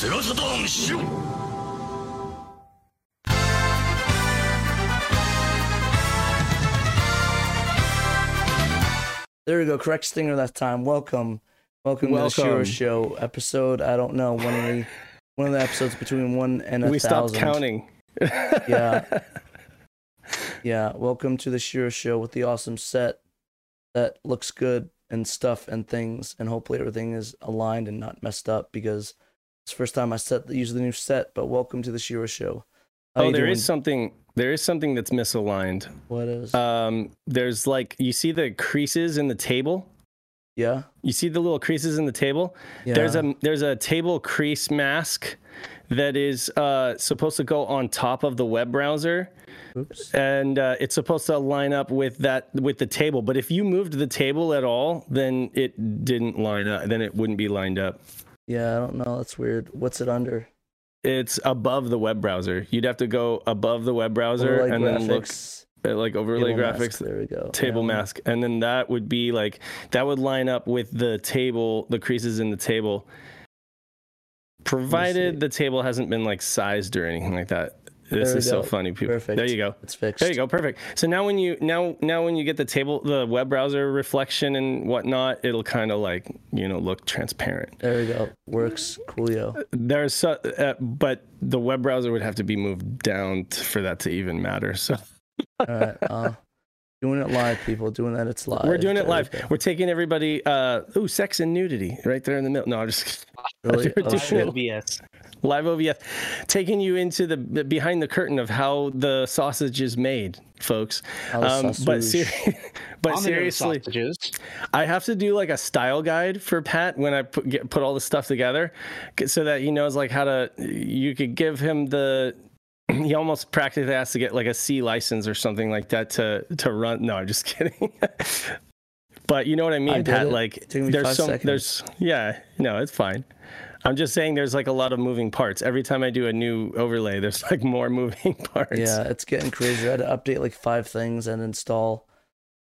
Thrustone shoot! There we go, correct stinger that time. Welcome to the Shiro Show episode. I don't know, one of the episodes between 1 and 1,000. We stopped counting. Yeah. Welcome to the Shiro Show with the awesome set that looks good and stuff and things, and hopefully everything is aligned and not messed up because it's the first time I use the new set. But welcome to the Shiro Show. There is something that's misaligned. What is? There's like, you see the creases in the table. Yeah. You see the little creases in the table? Yeah. There's a table crease mask that is supposed to go on top of the web browser. Oops. And it's supposed to line up with the table. But if you moved the table at all, then it didn't line up. Then it wouldn't be lined up. Yeah, I don't know. That's weird. What's it under? It's above the web browser. You'd have to go above the web browser and then look. Like overlay table graphics mask. There we go. Table mask, and then that would be like, that would line up with the table, the creases in the table, provided the table hasn't been like sized or anything like that. This is so funny, people. Perfect. There you go, it's fixed. There you go, perfect. So now when you now when you get the table, the web browser reflection and whatnot, it'll kind of like, you know, look transparent. There we go, works, coolio. There's but the web browser would have to be moved down for that to even matter. So. All right, doing it live, people. Doing that, it's live. We're doing it live. We're taking everybody. Ooh, sex and nudity, right there in the middle. No, I'm just really? Live OBS. Live OBS, taking you into the behind the curtain of how the sausage is made, folks. But seriously, I have to do like a style guide for Pat when I put all the stuff together, so that he knows like how to. You could give him the. He almost practically has to get like a C license or something like that to run. No, I'm just kidding. But you know what I mean, Pat. Like no, it's fine. I'm just saying there's like a lot of moving parts. Every time I do a new overlay, there's like more moving parts. Yeah, it's getting crazy. I had to update like 5 things and install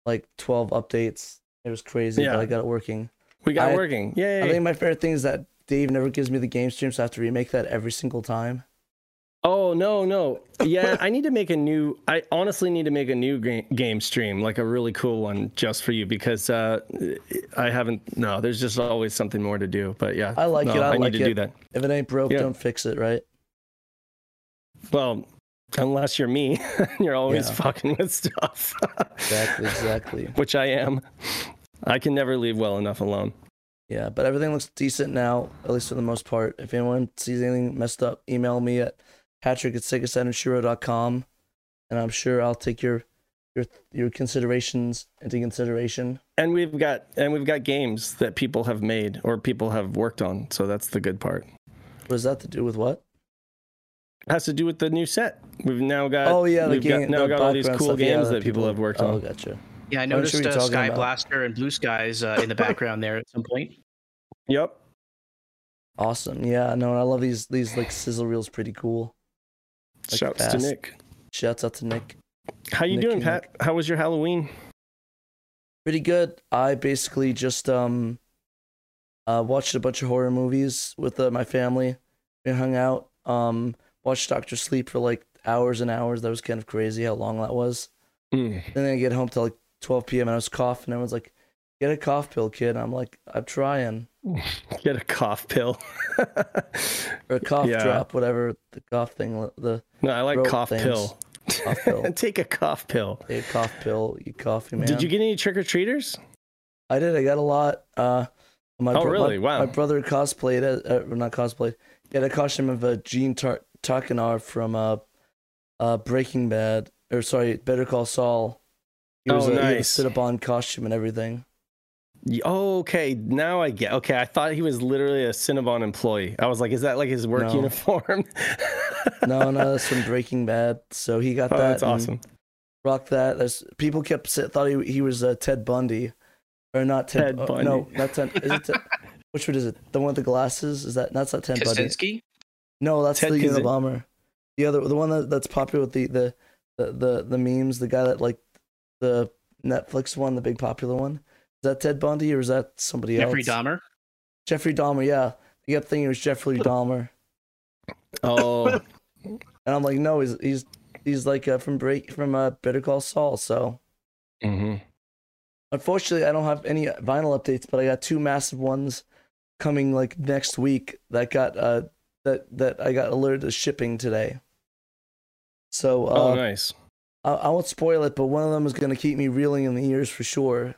like 12 updates. It was crazy, but I got it working. We got it working. Yay. I think my favorite thing is that Dave never gives me the game stream, so I have to remake that every single time. Oh, no. Yeah, I need to make a new... I honestly need to make a new game stream, like a really cool one just for you, because I haven't... No, there's just always something more to do, but yeah. I need to do that. If it ain't broke, don't fix it, right? Well, unless you're me, you're always fucking with stuff. Exactly. Which I am. I can never leave well enough alone. Yeah, but everything looks decent now, at least for the most part. If anyone sees anything messed up, email me at patrick@sega7shiro.com, and I'm sure I'll take your considerations into consideration. And we've got games that people have made or people have worked on, so that's the good part. What does that to do with what? It has to do with the new set. We've now got now got all these cool games that people have worked on. Oh, gotcha. Yeah, I noticed Sky Blaster and Blue Skies in the background there at some point. Yep. Awesome. Yeah, no, I love these like sizzle reels. Pretty cool. Like Shouts out to Nick. How you doing, Pat? Nick. How was your Halloween? Pretty good. I basically just watched a bunch of horror movies with my family. We hung out. Watched Dr. Sleep for like hours and hours. That was kind of crazy how long that was. Mm. And then I get home till like 12 p.m. and I was coughing. Everyone's like, "Get a cough pill, kid." And I'm like, "I'm trying." Get a cough pill. Or a cough drop, whatever the cough thing. I like cough pill. Cough pill. Take a cough pill. Take a cough pill. You coffee man. Did you get any trick or treaters? I did. I got a lot. Really? Wow. My brother cosplayed. Not cosplayed. Yeah, I costume of Gene Takanar from Breaking Bad. Or sorry, Better Call Saul. He was a sit-up-on costume and everything. Oh, okay. Now I get. Okay, I thought he was literally a Cinnabon employee. I was like, is that like his work uniform? No, that's from Breaking Bad. So he got that. That's awesome. Rocked that. People thought he was Ted Bundy, or not Ted. Bundy. No, not Ted. Is it Ted? Which one is it? The one with the glasses? Is that? That's not Ted Kaczynski? Bundy. No, that's Ted the Unabomber. The other, the one that's popular with the memes, the guy that like the Netflix one, the big popular one. Is that Ted Bundy or is that somebody else? Jeffrey Dahmer. Yeah, I kept thinking it was Jeffrey Dahmer. Oh, and I'm like, no, he's like from Better Call Saul. So, unfortunately, I don't have any vinyl updates, but I got two massive ones coming like next week that got that I got alerted to shipping today. So, oh, nice. I won't spoil it, but one of them is going to keep me reeling in the ears for sure,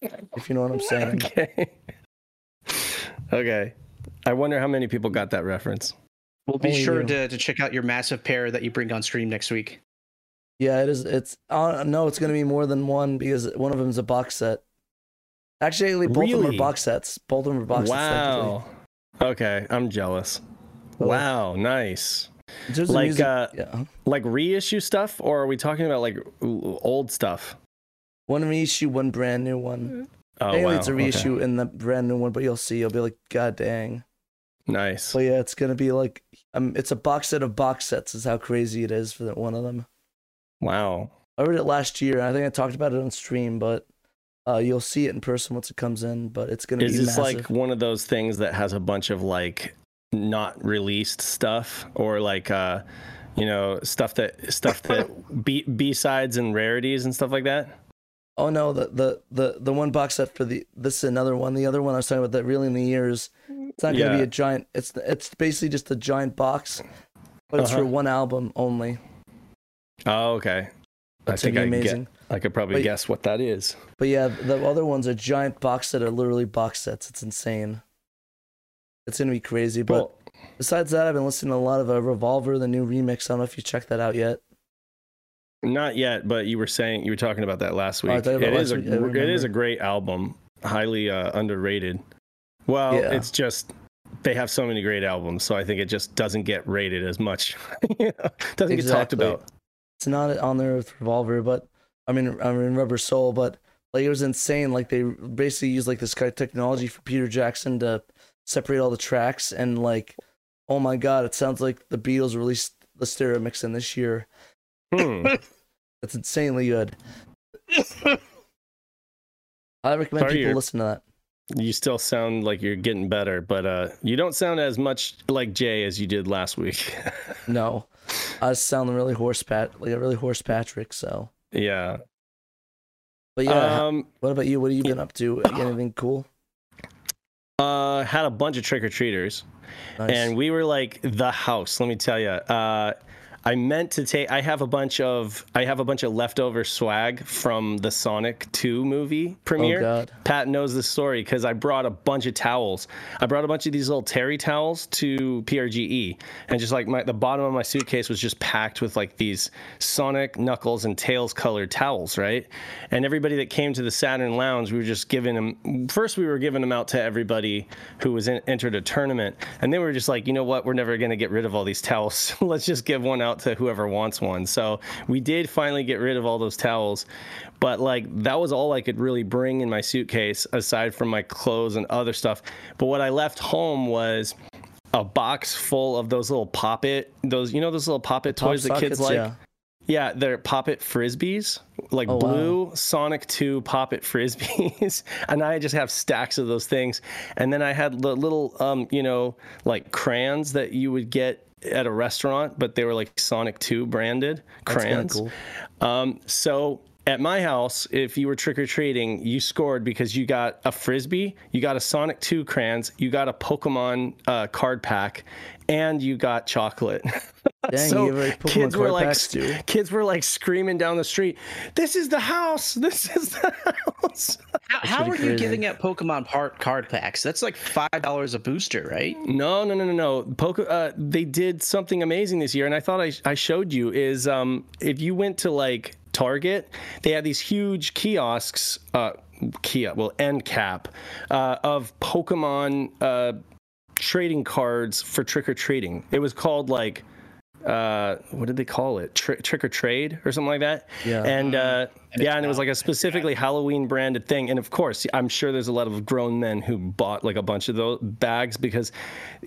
if you know what I'm saying. Okay. Okay. I wonder how many people got that reference. We'll be sure to check out your massive pair that you bring on stream next week. Yeah, it is. It's no, it's going to be more than one because one of them is a box set. Actually, both of them are box sets. Both of them are box sets. Wow. Okay, I'm jealous. But wow, nice. Like like reissue stuff, or are we talking about like old stuff? One reissue, one brand new one. Oh, anyway, wow. It's a reissue and the brand new one, but you'll be like, God dang. Nice. But yeah, it's gonna be like it's a box set of box sets is how crazy it is for that one of them. Wow. I read it last year. I think I talked about it on stream, but you'll see it in person once it comes in. But it's gonna be massive. Like one of those things that has a bunch of like not released stuff, or like you know, stuff that B-sides and rarities and stuff like that. Oh no, the one box set for the other one I was talking about that really in the ears, it's not gonna be a giant, it's basically just a giant box, but it's for one album only. Oh, okay. That's I could probably guess what that is. But yeah, the other one's a giant box set, are literally box sets. It's insane. It's going to be crazy, but well, besides that, I've been listening to a lot of Revolver, the new remix. I don't know if you checked that out yet. Not yet, but you were talking about that last week. It is a great album, highly underrated. Well, it's just, they have so many great albums, so I think it just doesn't get rated as much. You know, doesn't get talked about. It's not on there with Revolver, but I mean Rubber Soul, but like, it was insane. Like, they basically used like this kind of technology for Peter Jackson to separate all the tracks, and like, oh my god, it sounds like the Beatles released the stereo mix in this year. That's insanely good. I recommend people listen to that. You still sound like you're getting better, but you don't sound as much like Jay as you did last week. No, I sound really hoarse Patrick. So yeah, but yeah, what about you? What have you been up to? Anything cool? Had a bunch of trick-or-treaters. Nice. And we were like the house, let me tell you. I have a bunch of leftover swag from the Sonic 2 movie premiere. Oh, God. Pat knows the story because I brought a bunch of towels. I brought a bunch of these little terry towels to PRGE, and just like the bottom of my suitcase was just packed with like these Sonic, Knuckles, and Tails colored towels, right? And everybody that came to the Saturn Lounge, we were just giving them. First, we were giving them out to everybody who was entered a tournament, and then we were just like, you know what? We're never gonna get rid of all these towels. Let's just give one out to whoever wants one. So we did finally get rid of all those towels, but like, that was all I could really bring in my suitcase aside from my clothes and other stuff. But what I left home was a box full of those little poppet toys that kids like. Yeah, they're poppet frisbees, like blue Sonic 2 poppet frisbees. And I just have stacks of those things. And then I had the little you know, like crayons that you would get at a restaurant, but they were like Sonic 2 branded crayons. That's kinda cool. So at my house, if you were trick-or-treating, you scored because you got a Frisbee, you got a Sonic 2 crayons, you got a Pokemon card pack, and you got chocolate. Dang, so kids were like screaming down the street, "This is the house! This is the house!" How are you giving out Pokemon card packs? That's like $5 a booster, right? No. They did something amazing this year, and I thought I showed you is if you went to like Target, they had these huge kiosks, end cap, of Pokemon trading cards for trick or treating. It was called like, what did they call it? Trick or Trade or something like that. Yeah. And and it was like a specifically Halloween branded thing. And of course, I'm sure there's a lot of grown men who bought like a bunch of those bags, because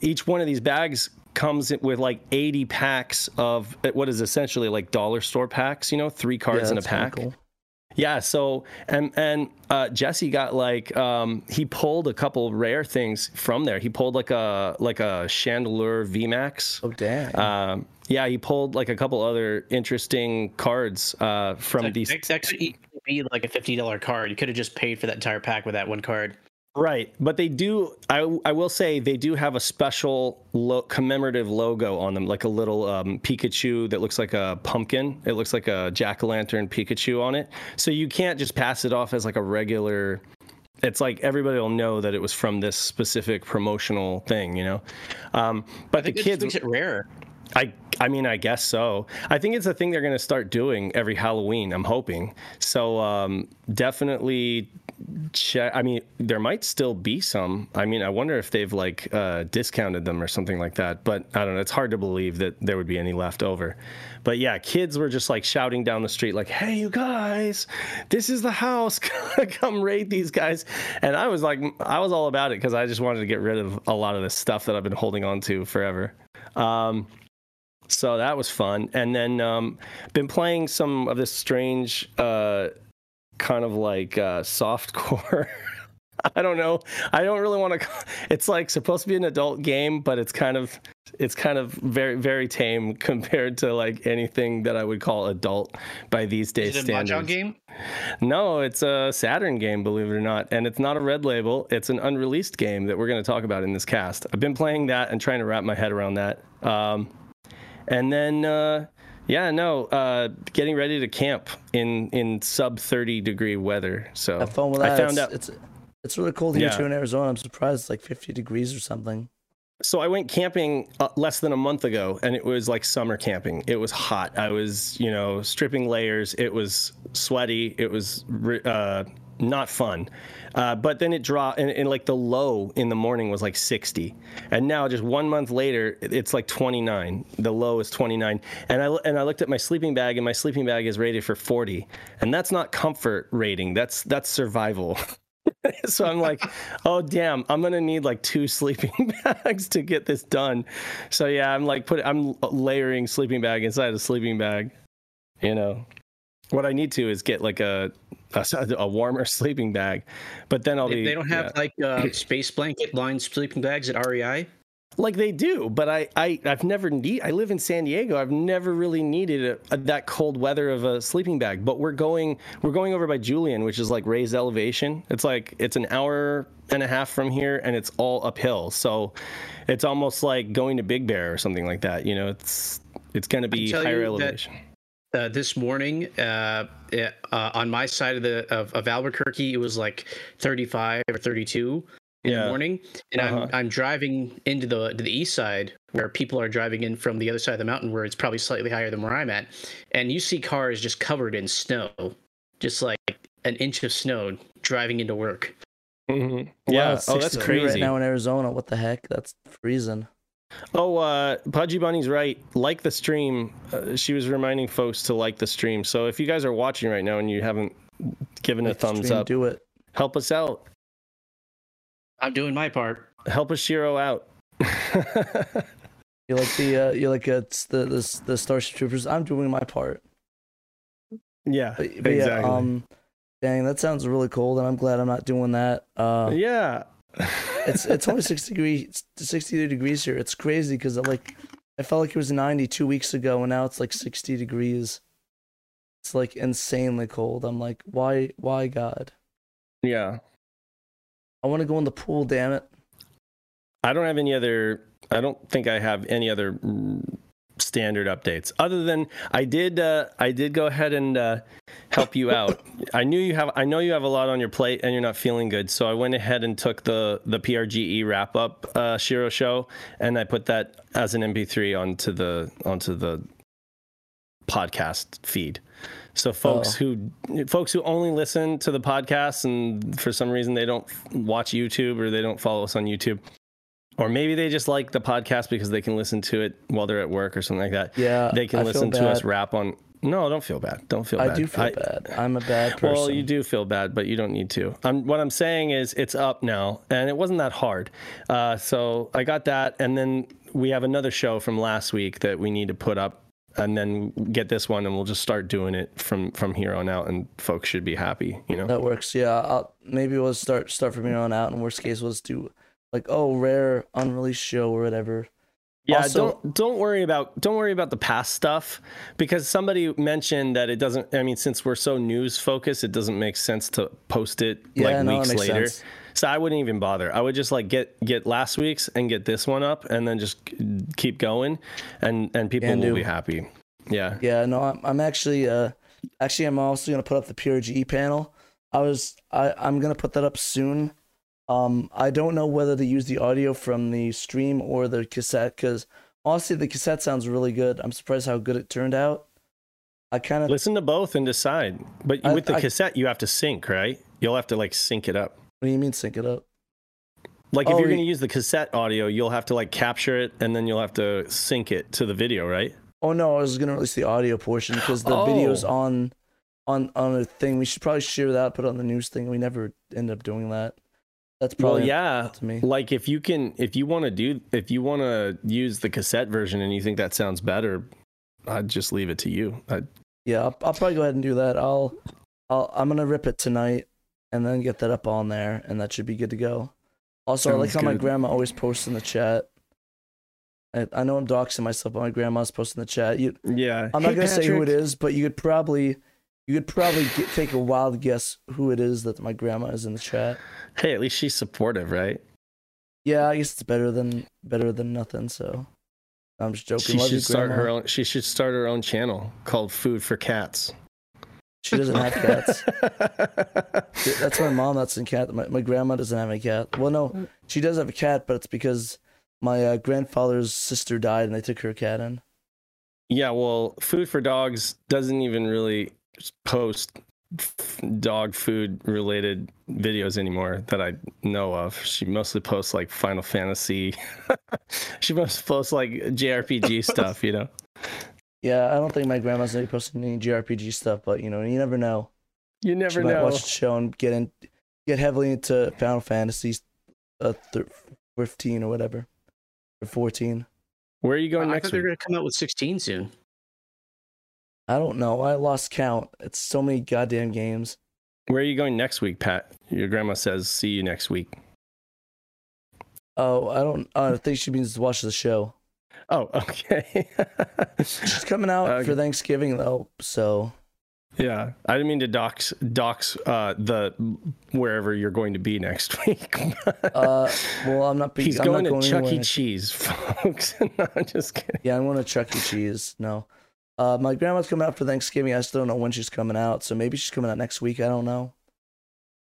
each one of these bags comes with like 80 packs of what is essentially like dollar store packs, you know, 3 cards in a pack. Cool. Yeah, so and Jesse got like he pulled a couple rare things from there. He pulled like a Chandelure VMAX. Oh damn. Yeah, he pulled like a couple other interesting cards from these. It's actually be like a $50 card. You could have just paid for that entire pack with that one card. Right, but they do. I will say they do have a special commemorative logo on them, like a little Pikachu that looks like a pumpkin. It looks like a jack-o'-lantern Pikachu on it. So you can't just pass it off as like a regular. It's like everybody will know that it was from this specific promotional thing, you know. But I think the kids makes it rarer. I mean, I guess so. I think it's a thing they're going to start doing every Halloween. I'm hoping so. Definitely. I mean, there might still be some. I mean, I wonder if they've like discounted them or something like that. But I don't know. It's hard to believe that there would be any left over. But yeah, kids were just like shouting down the street like, hey, you guys, this is the house. Come raid these guys. And I was like, I was all about it because I just wanted to get rid of a lot of this stuff that I've been holding on to forever. So that was fun. And then been playing some of this strange kind of like softcore. I don't know. I don't really want to. It's like supposed to be an adult game, but it's kind of very, very tame compared to like anything that I would call adult by these days standards. Is it a Mahjong game? No, it's a Saturn game, believe it or not. And it's not a Red Label. It's an unreleased game that we're going to talk about in this cast. I've been playing that and trying to wrap my head around that. And then, yeah, no, getting ready to camp in sub 30-degree weather. So have fun with that. I found out it's really cold here too in Arizona. I'm surprised it's like 50 degrees or something. So I went camping less than a month ago, and it was like summer camping. It was hot. I was, you know, stripping layers. It was sweaty. It was not fun. But then it dropped, and like the low in the morning was like 60, and now just 1 month later, it's like 29. The low is 29, and I looked at my sleeping bag, and my sleeping bag is rated for 40, and that's not comfort rating. That's survival. So I'm like, oh damn, I'm gonna need like 2 sleeping bags to get this done. So yeah, I'm like I'm layering sleeping bag inside a sleeping bag. You know, what I need to is get like a warmer sleeping bag, but then they don't have like space blanket lined sleeping bags at REI. Like they do, but I've never I live in San Diego. I've never really needed that cold weather of a sleeping bag. But we're going over by Julian, which is like raised elevation. It's like it's an hour and a half from here, and it's all uphill. So it's almost like going to Big Bear or something like that. You know, it's going to be higher elevation. That, this morning, on my side of Albuquerque, it was like 35 or 32. In the morning, and I'm driving into the east side where people are driving in from the other side of the mountain, where it's probably slightly higher than where I'm at, and you see cars just covered in snow, just like an inch of snow driving into work. Mm-hmm. Yeah, wow, that's crazy right now in Arizona. What the heck? That's freezing. Oh, Pudgy Bunny's right. Like the stream. She was reminding folks to like the stream. So if you guys are watching right now and you haven't given a thumbs up, do it. Help us out. I'm doing my part. Help us Shiro out. You're like the Starship Troopers. I'm doing my part. Yeah, but exactly. Yeah, dang, that sounds really cold, and I'm glad I'm not doing that. Yeah, it's only 60 degrees here. It's crazy because I felt like it was 90 2 weeks ago, and now it's like 60 degrees. It's like insanely cold. I'm like, why God? Yeah. I want to go in the pool, damn it. I don't think I have any other standard updates other than I did go ahead and help you out. I know you have a lot on your plate and you're not feeling good, so I went ahead and took the PRGE wrap up Shiro Show, and I put that as an MP3 onto the podcast feed. So folks who only listen to the podcast and for some reason they don't watch YouTube or they don't follow us on YouTube, or maybe they just like the podcast because they can listen to it while they're at work or something like that. Yeah, they can listen to us rap on. No, don't feel bad. Don't feel bad. I do feel bad. I'm a bad person. Well, you do feel bad, but you don't need to. What I'm saying is it's up now, and it wasn't that hard. So I got that, and then we have another show from last week that we need to put up and then get this one, and we'll just start doing it from here on out, and folks should be happy, you know? That works, yeah. Maybe we'll start from here on out, and worst case, we'll just do, like, oh, rare, unreleased show or whatever. Yeah, also, don't worry about the past stuff, because somebody mentioned that it doesn't, I mean, since we're so news focused, it doesn't make sense to post it weeks later. Sense. So I wouldn't even bother. I would just like get last week's and get this one up, and then just keep going, and people will be happy. Yeah. Yeah, no, I'm actually I'm also going to put up the PRGE panel. I'm going to put that up soon. I don't know whether to use the audio from the stream or the cassette, because honestly, the cassette sounds really good. I'm surprised how good it turned out. I kind of listen to both and decide. But with the cassette, you have to sync, right? You'll have to like sync it up. What do you mean sync it up? Like if you're going to use the cassette audio, you'll have to like capture it, and then you'll have to sync it to the video, right? Oh no, I was going to release the audio portion because the video's on a thing. We should probably share that, put it on the news thing. We never end up doing that. That's probably to me. Like if you want to use the cassette version and you think that sounds better, I'd just leave it to you. I'll probably go ahead and do that. I'm gonna rip it tonight and then get that up on there, and that should be good to go. Also, sounds I like how good. My grandma always posts in the chat. I know I'm doxing myself, but my grandma's posting in the chat. I'm not gonna say who it is, but you could probably take a wild guess who it is that my grandma is in the chat. Hey, at least she's supportive, right? Yeah, I guess it's better than nothing. So I'm just joking. She should start her own channel called Food for Cats. She doesn't have cats. That's my mom. That's in cat. My grandma doesn't have a cat. Well, no, she does have a cat, but it's because my grandfather's sister died and they took her cat in. Yeah, well, Food for Dogs doesn't even really post dog food related videos anymore that I know of. She mostly posts like Final Fantasy. She mostly posts like JRPG stuff, you know? Yeah, I don't think my grandma's gonna be posting any JRPG stuff, but you know, you never know. You never know. She might watch the show and get heavily into Final Fantasy 15 or whatever, or 14. Where are you going next? I thought they're gonna come out with 16 soon. I don't know. I lost count. It's so many goddamn games. Where are you going next week, Pat? Your grandma says, see you next week. Oh, I think she means to watch the show. Oh, okay. She's coming out for Thanksgiving, though, so. Yeah, I didn't mean to dox the wherever you're going to be next week. Well, I'm not. He's going to Chuck E. Cheese, folks. No, I'm just kidding. Yeah, I'm going to Chuck E. Cheese. No. My grandma's coming out for Thanksgiving. I still don't know when she's coming out, so maybe she's coming out next week. I don't know.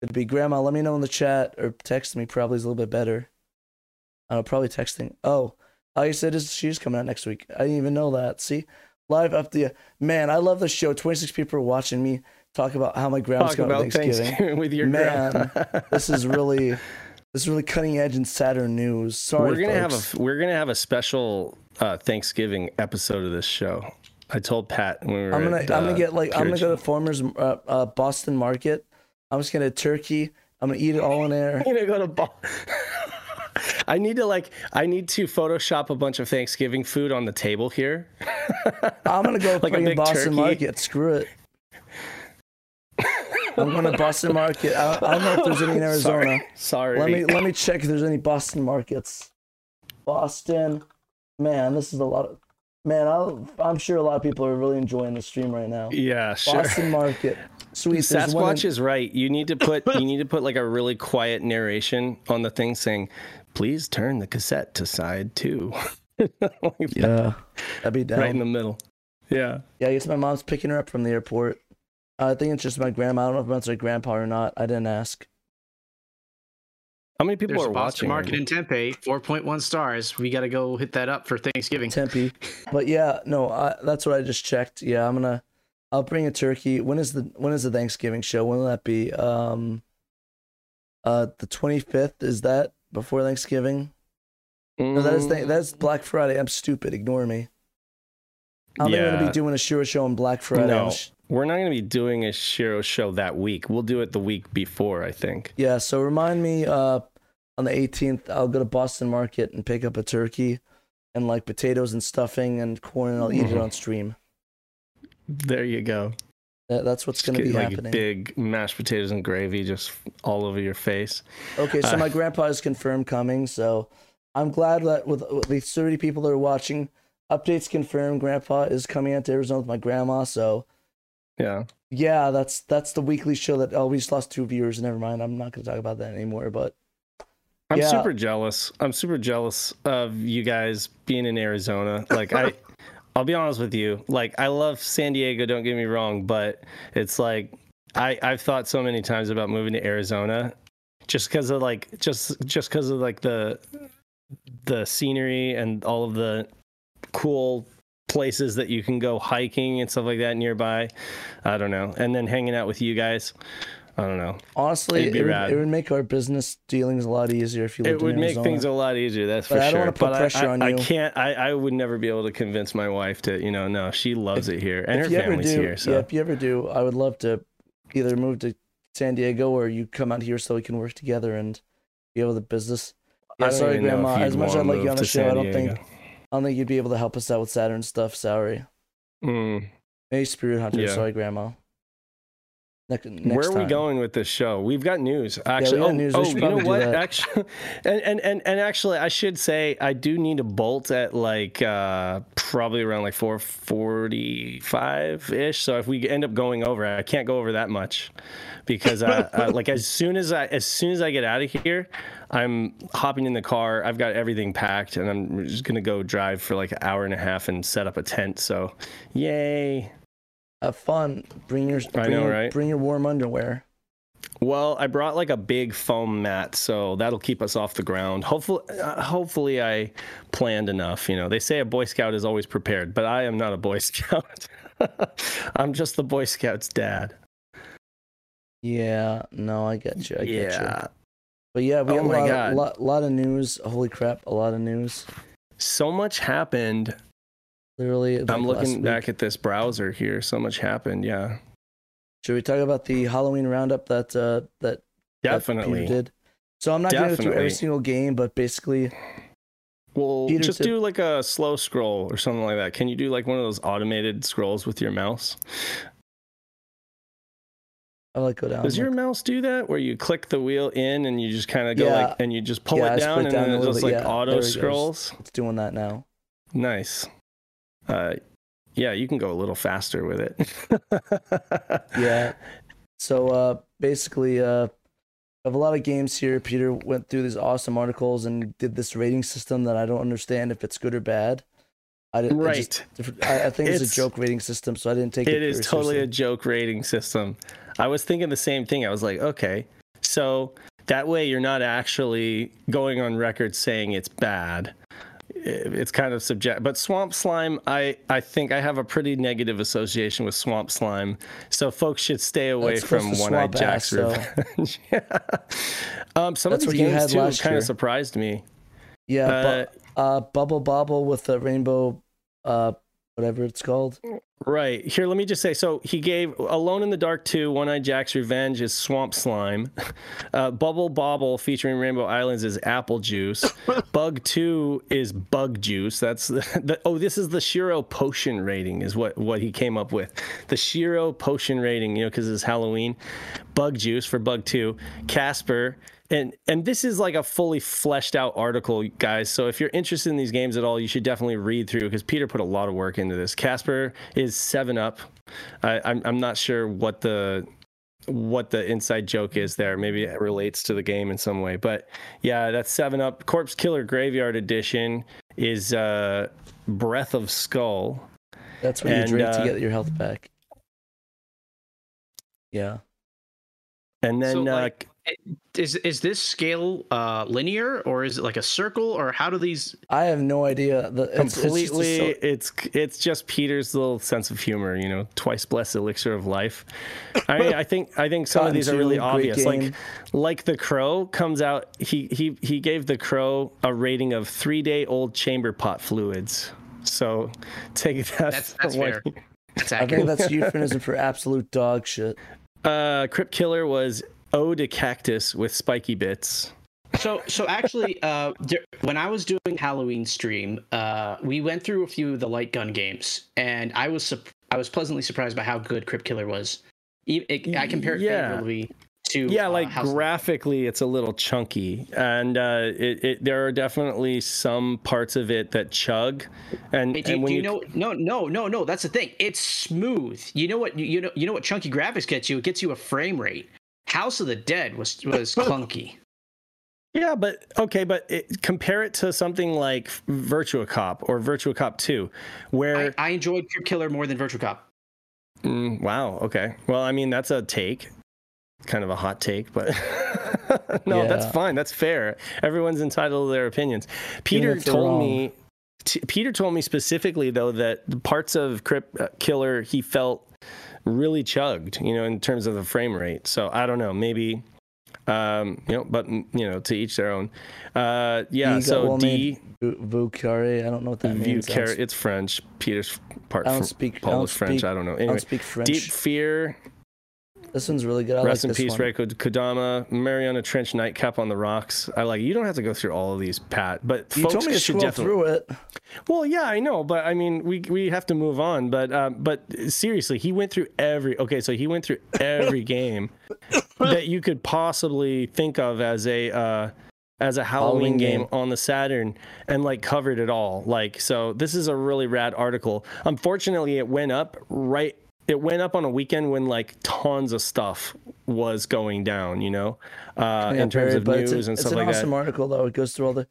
It'd be grandma. Let me know in the chat or text me. Probably is a little bit better. Probably texting. Oh, I said she's coming out next week. I didn't even know that. See, live up the man. I love the show. 26 people are watching me talk about how my grandma's coming out Thanksgiving with your man. This is really cutting edge and Saturn news. Sorry, we're gonna have a special Thanksgiving episode of this show. I told Pat when we were I'm gonna go to Farmers Boston Market. I'm just gonna have turkey. I'm gonna eat it all in air. I'm gonna go to Boston. I need to Photoshop a bunch of Thanksgiving food on the table here. I'm gonna go like to Boston turkey. Market. Screw it. I'm going to Boston Market. I don't know if there's any in Arizona. Sorry. Let me check if there's any Boston markets. Boston, man, this is a lot of. Man, I'm sure a lot of people are really enjoying the stream right now. Yeah, sure. Boston Market. Sweet. Sasquatch is right. You need to put like a really quiet narration on the thing saying, "Please turn the cassette to side 2." Like that'd be down. Right in the middle. Yeah. Yeah, I guess my mom's picking her up from the airport. I think it's just my grandma. I don't know if it's my grandpa or not. I didn't ask. How many people are watching? Boston Market in Tempe, 4.1 stars. We got to go hit that up for Thanksgiving. Tempe, but yeah, no, that's what I just checked. Yeah, I'll bring a turkey. When is the Thanksgiving show? When will that be? The 25th, is that before Thanksgiving? No, that's Black Friday. I'm stupid. Ignore me. I'm not going to be doing a Shiro show on Black Friday. No. We're not going to be doing a Shiro show that week. We'll do it the week before, I think. Yeah, so remind me on the 18th, I'll go to Boston Market and pick up a turkey. and like potatoes and stuffing and corn, and I'll eat it on stream. There you go. That's what's going to be like happening. Big mashed potatoes and gravy just all over your face. Okay, so my grandpa is confirmed coming, so I'm glad that with the 30 people that are watching, updates confirmed, grandpa is coming out to Arizona with my grandma, so... Yeah. Yeah, that's the weekly show that... Oh, we just lost 2 viewers, never mind. I'm not going to talk about that anymore, but... I'm super jealous. I'm super jealous of you guys being in Arizona. Like, I'll be honest with you. Like, I love San Diego, don't get me wrong, but it's like I've thought so many times about moving to Arizona just because of like just because of like the scenery and all of the cool places that you can go hiking and stuff like that nearby. I don't know. And then hanging out with you guys. I don't know. Honestly, it would make our business dealings a lot easier if you lived in Arizona. It would make things a lot easier, that's for sure. I don't want to put pressure on you. I can't. I would never be able to convince my wife to, you know, no, she loves it here, and her family's here. So. Yeah, if you ever do, I would love to either move to San Diego or you come out here so we can work together and be able to business. Yeah, sorry, Grandma. As much as I'd like you on the show, I don't think you'd be able to help us out with Saturn stuff. Sorry. Hey, Spirit Hunter. Yeah. Sorry, Grandma. Where are we going with this show? We've got news. Actually, yeah, we got news. Oh, you know what? Actually, and actually, I should say I do need to bolt at like probably around like 4:45 ish. So if we end up going over, I can't go over that much because like as soon as I get out of here, I'm hopping in the car. I've got everything packed, and I'm just gonna go drive for like an hour and a half and set up a tent. So, yay. Have fun. Bring your warm underwear. Well, I brought like a big foam mat, so that'll keep us off the ground. Hopefully I planned enough. You know, they say a Boy Scout is always prepared, but I am not a Boy Scout. I'm just the Boy Scout's dad. Yeah, no, I get you. I get you. But yeah, we have a lot of news. Holy crap, a lot of news. So much happened. Literally, I'm looking back at this browser here. So much happened, yeah. Should we talk about the Halloween roundup that definitely Peter did? So I'm not going to go through every single game, but basically, well, Peter just do like a slow scroll or something like that. Can you do like one of those automated scrolls with your mouse? I like go down. Does your mouse do that where you click the wheel in and you just kind of go like and you just pull it down and then it just like auto scrolls? It's doing that now. Nice. Yeah, you can go a little faster with it. Yeah. So basically, I have a lot of games here. Peter went through these awesome articles and did this rating system that I don't understand if it's good or bad. I think it's a joke rating system, so I didn't take it. It is totally seriously. A joke rating system. I was thinking the same thing. I was like, okay, so that way you're not actually going on record saying it's bad. It's kind of subjective, but swamp slime, I think I have a pretty negative association with swamp slime, so folks should stay away from One-Eyed Jack's Revenge. Yeah. Some of these games too kind of surprised me. Yeah, Bubble Bobble with the rainbow, whatever it's called. Right here, let me just say. So he gave Alone in the Dark 2, One-Eyed Jack's Revenge is swamp slime. Bubble Bobble featuring Rainbow Islands is apple juice. Bug 2 is bug juice. That's this is the Shiro potion rating is what he came up with. The Shiro potion rating, you know, because it's Halloween. Bug juice for Bug 2. Casper. And this is like a fully fleshed out article, guys. So if you're interested in these games at all, you should definitely read through because Peter put a lot of work into this. Casper is 7-Up. I'm not sure what the inside joke is there. Maybe it relates to the game in some way. But yeah, that's 7-Up. Corpse Killer Graveyard Edition is Breath of Skull. That's what you drink to get your health back. Yeah. And then... So, like, Is this scale linear or is it like a circle or how do these? I have no idea. It's just Peter's little sense of humor, you know. Twice blessed elixir of life. I think some Cotton of these are really obvious. Game. Like The Crow comes out. He gave The Crow a rating of 3-day-old chamber pot fluids. So take that. That's fair. That's accurate. I think that's euphemism for absolute dog shit. Crip Killer was Ode to Cactus with spiky bits. So actually, when I was doing Halloween stream, we went through a few of the light gun games, and I was pleasantly surprised by how good Crip Killer was. I compare it favorably to like graphically, it's a little chunky, and there are definitely some parts of it that chug. And, hey, no, that's the thing. It's smooth. You know what chunky graphics gets you? It gets you a frame rate. House of the Dead was clunky. Yeah, but okay, but compare it to something like Virtua Cop or Virtua Cop 2, where I enjoyed Crip Killer more than Virtua Cop. Wow. Okay. Well, I mean, that's a take, kind of a hot take, but no, that's fine. That's fair. Everyone's entitled to their opinions. Peter told me specifically though that the parts of Crip Killer he felt really chugged, you know, in terms of the frame rate. So I don't know, maybe. But to each their own. So D Vucare, I don't know what that means. Vucare, it's French. Peter's part Paul's French. I don't know. Anyway, I don't speak French. Deep Fear. This one's really good. I rest like in peace, Reiko Kodama, Mariana Trench, Nightcap on the Rocks. I like. You don't have to go through all of these, Pat. But you folks told me to scroll through it. Well, yeah, I know, but I mean, we have to move on. But seriously, he went through every. Okay, so he went through every game that you could possibly think of as a Halloween game on the Saturn, and like covered it all. Like, so this is a really rad article. Unfortunately, it went up right. It went up on a weekend when like tons of stuff was going down, you know, in terms of news and stuff like that. It's an awesome article though. It goes through all the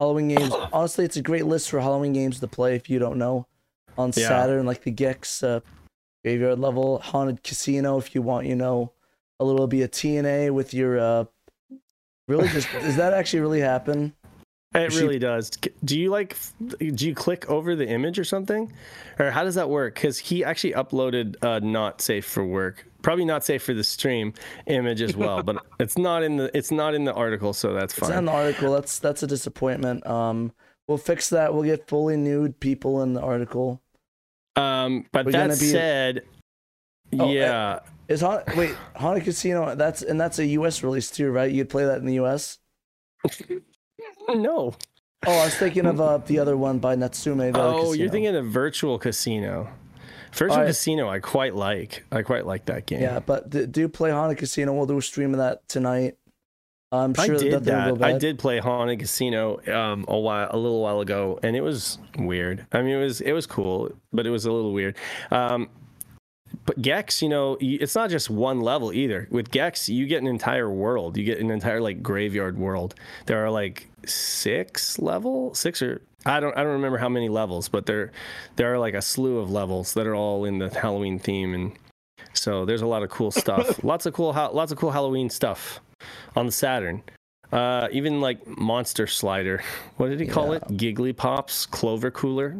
Halloween games. Honestly, it's a great list for Halloween games to play if you don't know. On Saturn, like the Gex graveyard level, Haunted Casino, if you want, you know, a little bit of TNA with your really just does that actually really happen? It really does. Do you click over the image or something? Or how does that work? Because he actually uploaded not safe for work. Probably not safe for the stream image as well, but it's not in the article, so that's fine. It's not in the article. That's a disappointment. We'll fix that. We'll get fully nude people in the article. But that said, Haunted Casino, that's a US release too, right? You'd play that in the US? No. Oh, I was thinking of the other one by Natsume. Oh, you're thinking of Virtual Casino. Virtual Casino, I quite like. I quite like that game. Yeah, but do play Haunted Casino. We'll do a stream of that tonight. I'm sure I did play Haunted Casino a little while ago, and it was weird. I mean, it was cool, but it was a little weird. But Gex, you know, it's not just one level either. With Gex, you get an entire world. You get an entire like graveyard world. There are like six or I don't remember how many levels, but there are like a slew of levels that are all in the Halloween theme, and so there's a lot of cool stuff. lots of cool Halloween stuff on the Saturn. Even like Monster Slider. What did he call it? Gigglypops, Clover Cooler.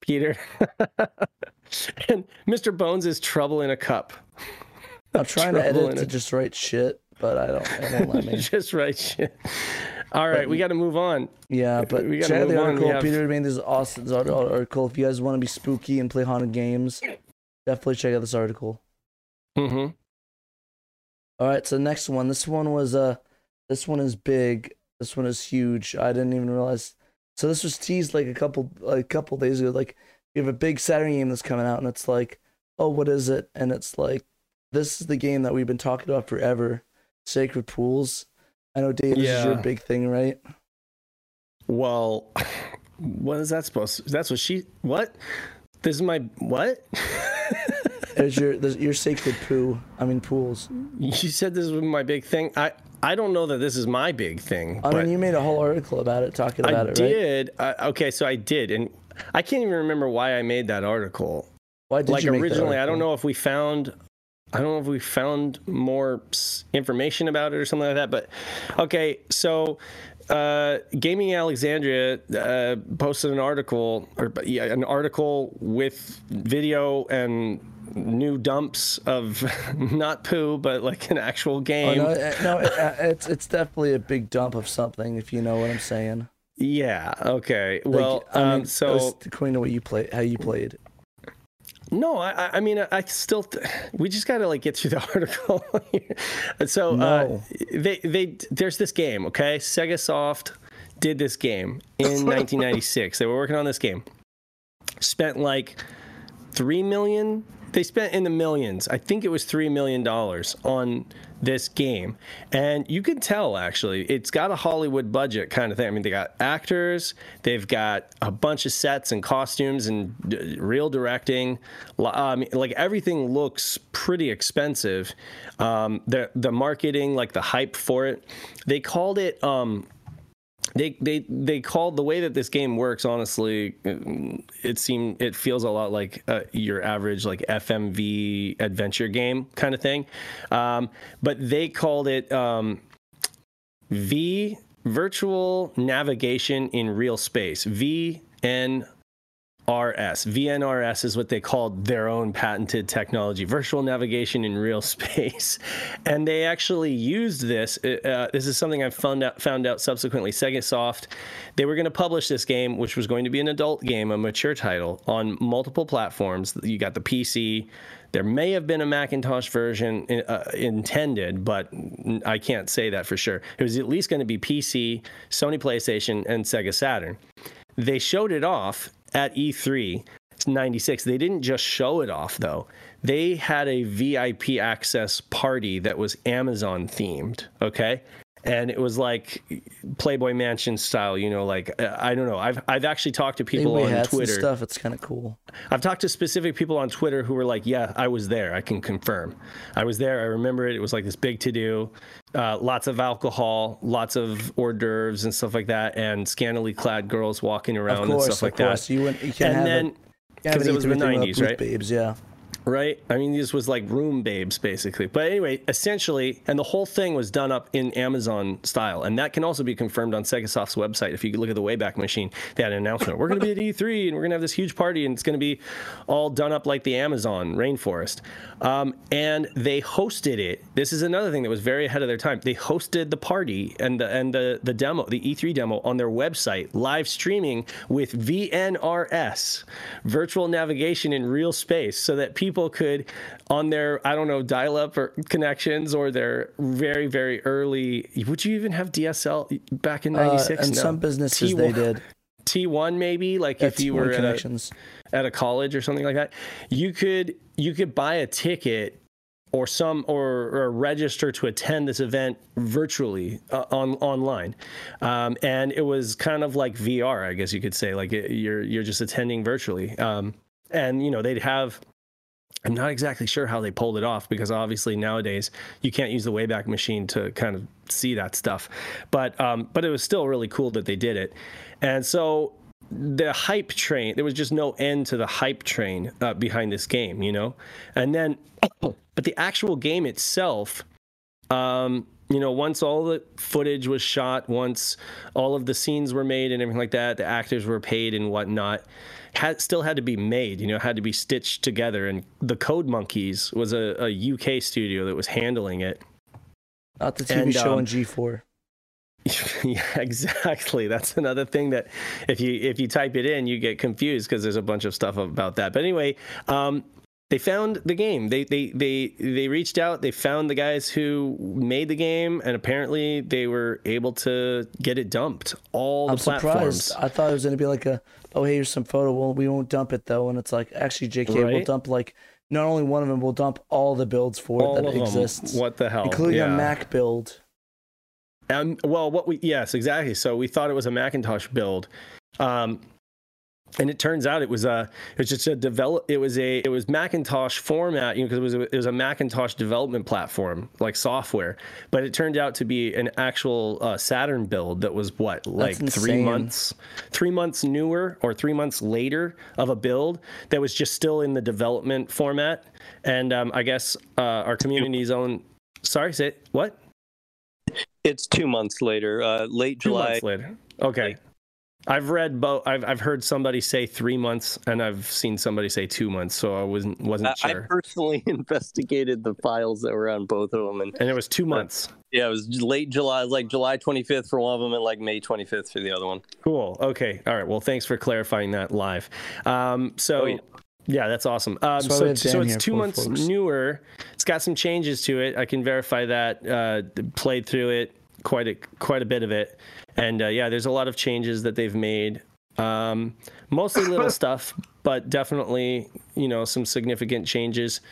Peter. And Mr. Bones is Trouble in a Cup. I'm trying to edit to just write shit, but I don't let me. Just write shit. All right, we got to move on. Yeah, but we got to move on. Peter, I mean, this is awesome. This article. If you guys want to be spooky and play haunted games, definitely check out this article. Mm-hmm. All right, so next one. This one is big. This one is huge. I didn't even realize. So this was teased like a couple days ago. Like, you have a big Saturn game that's coming out, and it's like, oh, what is it? And it's like, this is the game that we've been talking about forever, Sacred Pools. I know, Dave, this is your big thing, right? Well, what is that supposed to... That's what she... What? This is my... What? There's your sacred poo. I mean, pools. You said this was my big thing. I don't know that this is my big thing. I mean, you made a whole article about it, talking about it, right? I did. Okay, so I did, and... I can't even remember why I made that article. Why did you make that article? I don't know if we found, more information about it or something like that. But okay, so Gaming Alexandria posted an article, an article with video and new dumps of not poo, but like an actual game. Oh, no, it's definitely a big dump of something, if you know what I'm saying. Yeah. Okay. Well, I mean, so according to what you played, No, I mean, I still, we just got to like get through the article. So no. There's this game, okay? Sega Soft did this game in 1996. They were working on this game. Spent like $3 million. They spent in the millions. I think it was $3 million on this game. And you can tell, actually, it's got a Hollywood budget kind of thing. I mean, they got actors. They've got a bunch of sets and costumes and real directing. Like, everything looks pretty expensive. The marketing, like, the hype for it. They called it... They called the way that this game works, honestly, it feels a lot like your average like FMV adventure game kind of thing, but they called it virtual navigation in real space, VNRS. VNRS is what they called their own patented technology, virtual navigation in real space. And they actually used this. This is something I found out subsequently. Sega Soft, they were going to publish this game, which was going to be an adult game, a mature title, on multiple platforms. You got the PC. There may have been a Macintosh version intended, but I can't say that for sure. It was at least going to be PC, Sony PlayStation, and Sega Saturn. They showed it off at E3 96. They didn't just show it off, though. They had a VIP access party that was Amazon themed, okay? And it was like Playboy Mansion style, you know, like, I don't know. I've actually talked to people on Twitter. Stuff. It's kind of cool. I've talked to specific people on Twitter who were like, yeah, I was there. I can confirm. I was there. I remember it. It was like this big to-do, lots of alcohol, lots of hors d'oeuvres and stuff like that, and scantily clad girls walking around and stuff like that. You because it was the 90s, right? Babes, yeah. Right? I mean, this was like room babes, basically. But anyway, essentially, and the whole thing was done up in Amazon style. And that can also be confirmed on Sega Soft's website. If you look at the Wayback Machine, they had an announcement. We're going to be at E3, and we're going to have this huge party, and it's going to be all done up like the Amazon rainforest. And they hosted it. This is another thing that was very ahead of their time. They hosted the party and the demo, the E3 demo, on their website, live streaming with VNRS, virtual navigation in real space, so that people could, on their, I don't know, dial-up or connections or their very, very early, would you even have DSL back in 96? And no. Some businesses, they did. T1 maybe, like if you were at a college or something like that, you could buy a ticket or register to attend this event virtually online, and it was kind of like VR, I guess you could say, like you're just attending virtually, and you know they'd have. I'm not exactly sure how they pulled it off because obviously nowadays you can't use the Wayback Machine to kind of see that stuff. But it was still really cool that they did it. And so the hype train, there was just no end to the hype train behind this game, you know? And then, but the actual game itself, you know, once all the footage was shot, once all of the scenes were made and everything like that, the actors were paid and whatnot, still had to be made, you know, had to be stitched together. And the Code Monkeys was a UK studio that was handling it. Not the TV show on G4. Yeah, exactly. That's another thing that if you type it in, you get confused because there's a bunch of stuff about that. But anyway, they found the game. They reached out. They found the guys who made the game, and apparently they were able to get it dumped. All the platforms. Surprised. I thought it was going to be like oh, hey, here's some photo. Well, we won't dump it though. And it's like, actually, JK, right? We'll dump like not only one of them, we'll dump all the builds for all it that exists. What the hell, including a Mac build. Well, yes, exactly. So we thought it was a Macintosh build. And it turns out it was Macintosh format, you know, because it was a Macintosh development platform, like software. But it turned out to be an actual Saturn build that was what, like 3 months newer or 3 months later of a build that was just still in the development format. And I guess our community's own. Sorry, say what? It's 2 months later, late July. 2 months later. Okay. I've read both. I've heard somebody say 3 months, and I've seen somebody say 2 months. So I wasn't sure. I personally investigated the files that were on both of them, and it was 2 months. Yeah, it was late July, like July 25th for one of them, and like May 25th for the other one. Cool. Okay. All right. Well, thanks for clarifying that live. So. Oh, yeah. Yeah, that's awesome. So it's 2 months folks. Newer. It's got some changes to it. I can verify that. Played through it quite a bit of it, and yeah, there's a lot of changes that they've made. Mostly little stuff, but definitely, you know, some significant changes.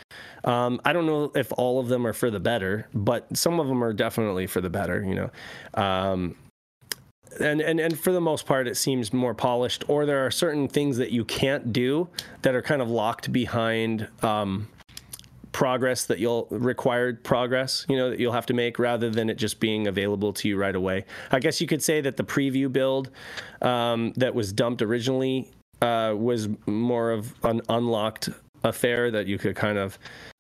I don't know if all of them are for the better, but some of them are definitely for the better, you know. And for the most part, it seems more polished, or there are certain things that you can't do that are kind of locked behind required progress, you know, that you'll have to make, rather than it just being available to you right away. I guess you could say that the preview build that was dumped originally was more of an unlocked affair that you could kind of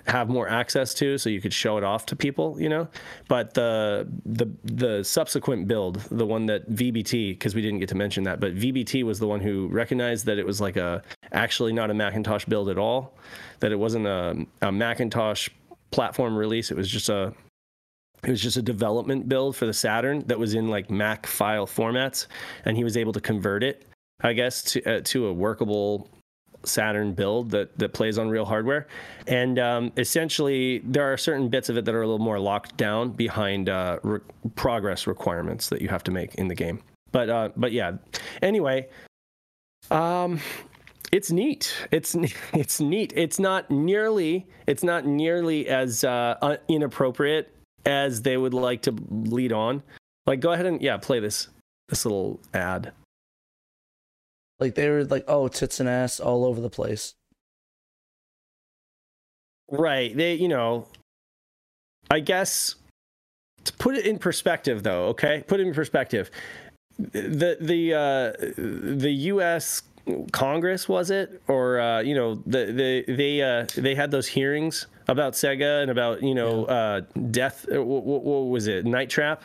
have more access to, so you could show it off to people, you know. But the subsequent build, the one that VBT, because we didn't get to mention that, but VBT was the one who recognized that it was like actually not a Macintosh build at all, that it wasn't a Macintosh platform release. It was just a development build for the Saturn that was in like Mac file formats, and he was able to convert it, I guess, to a workable Saturn build that plays on real hardware. And essentially there are certain bits of it that are a little more locked down behind progress requirements that you have to make in the game, but yeah, anyway, it's neat. It's neat. It's not nearly as inappropriate as they would like to lead on. Like, go ahead and yeah, play this little ad. Like, they were like, oh, tits and ass all over the place. Right. They, you know, I guess to put it in perspective, though, okay? Put it in perspective. The U.S. Congress, was it? Or, you know, they had those hearings about Sega and about, you know, death. What was it? Night Trap?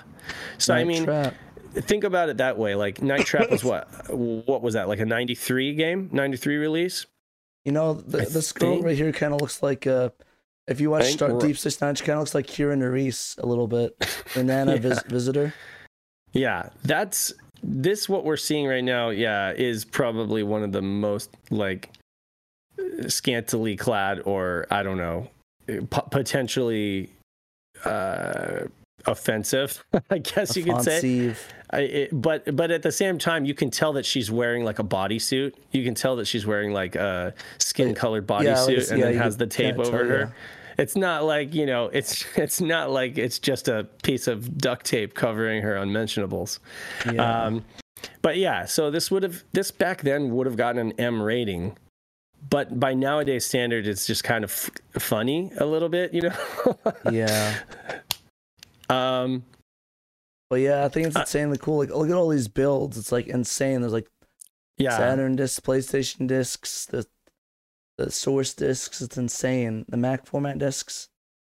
So, Night Trap. Think about it that way. Like, Night Trap was what was that? Like a 93 game? 93 release? You know, this girl right here kind of looks like, if you watch Deep 69, she kind of looks like Kira Nerys a little bit. And Nana Visitor. Yeah, that's... This, what we're seeing right now, yeah, is probably one of the most, like, scantily clad, or, I don't know, potentially... offensive, I guess you could say. But at the same time, you can tell that she's wearing like a bodysuit. You can tell that she's wearing like a skin colored bodysuit, and then has the tape over her. It's not like, you know, it's not like it's just a piece of duct tape covering her unmentionables. Yeah. But yeah, so this back then would have gotten an M rating. But by nowadays standard, it's just kind of funny a little bit, you know? Yeah. But yeah, I think it's insanely cool. Like, look at all these builds. It's like insane. There's like Saturn discs, PlayStation discs, the Source discs. It's insane. The Mac format discs.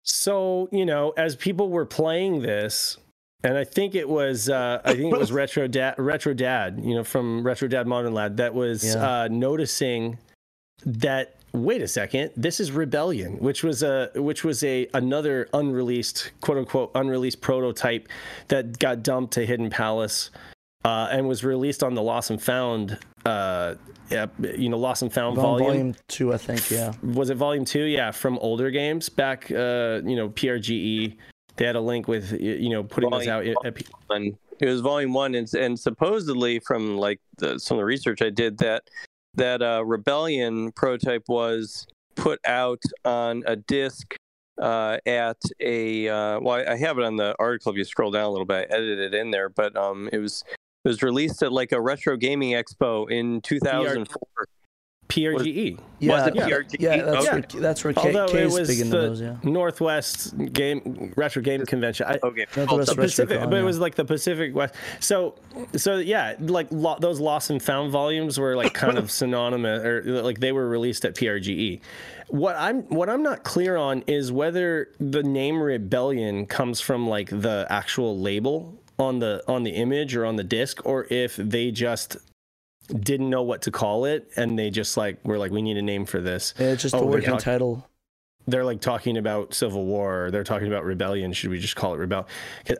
So, you know, as people were playing this, and I think it was Retro Dad, you know, from Retro Dad Modern Lad, that was noticing that, wait a second, this is Rebellion, which was another unreleased, quote unquote, unreleased prototype that got dumped to Hidden Palace, and was released on the Lost and Found, you know, Lost and Found volume 2, I think. Yeah, was it volume 2? Yeah, from older games back, you know, PRGE. They had a link with, you know, putting this out. It was volume 1, and supposedly from like some of the research I did that Rebellion prototype was put out on a disc at a... well, I have it on the article. If you scroll down a little bit, I edited it in there, but it was released at like a retro gaming expo in 2004. PRGE. Was it PRGE? Yeah, that's where K's was big into those, yeah. Northwest Retro Game Convention. It was like the Pacific West. So yeah, like those Lost and Found volumes were like kind of synonymous, or like they were released at PRGE. What I'm not clear on is whether the name Rebellion comes from like the actual label on the image or on the disc, or if they just didn't know what to call it, and they just like were like, we need a name for this. Yeah, it's just a working title. they're like talking about Civil War, or they're talking about Rebellion. Should we just call it Rebellion?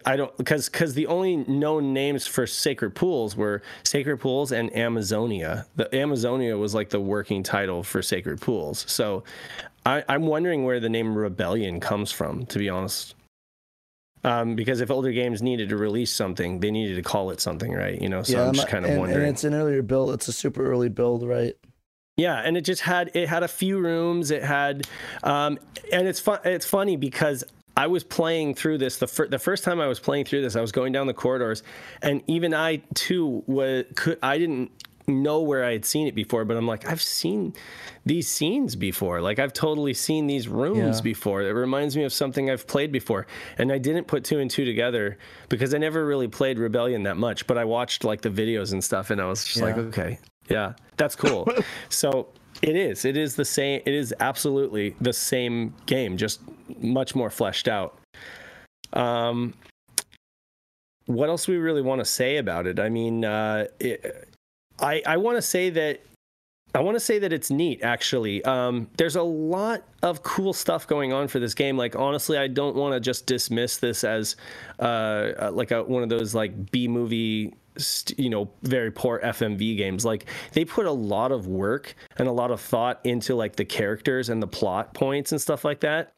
I don't, because the only known names for Sacred Pools were Sacred Pools and Amazonia. The Amazonia was like the working title for Sacred Pools. So I'm wondering where the name Rebellion comes from, to be honest. Because if older games needed to release something, they needed to call it something, right? You know, so yeah, I'm just kind of wondering. And it's an earlier build. It's a super early build, right? Yeah, and it just had, it had a few rooms. It had, and it's fun. It's funny because I was playing through this the first time I was playing through this. I was going down the corridors, and even I too was I didn't know where I had seen it before, but I'm like, I've seen these scenes before. Like, I've totally seen these rooms before. It reminds me of something I've played before. And I didn't put two and two together because I never really played Rebellion that much, but I watched like the videos and stuff, and I was just like, okay, yeah, that's cool. So it is the same. It is absolutely the same game, just much more fleshed out. What else do we really want to say about it? I mean, I want to say that it's neat, actually. There's a lot of cool stuff going on for this game. Like, honestly, I don't want to just dismiss this as like one of those like B-movie, you know, very poor FMV games. Like, they put a lot of work and a lot of thought into like the characters and the plot points and stuff like that.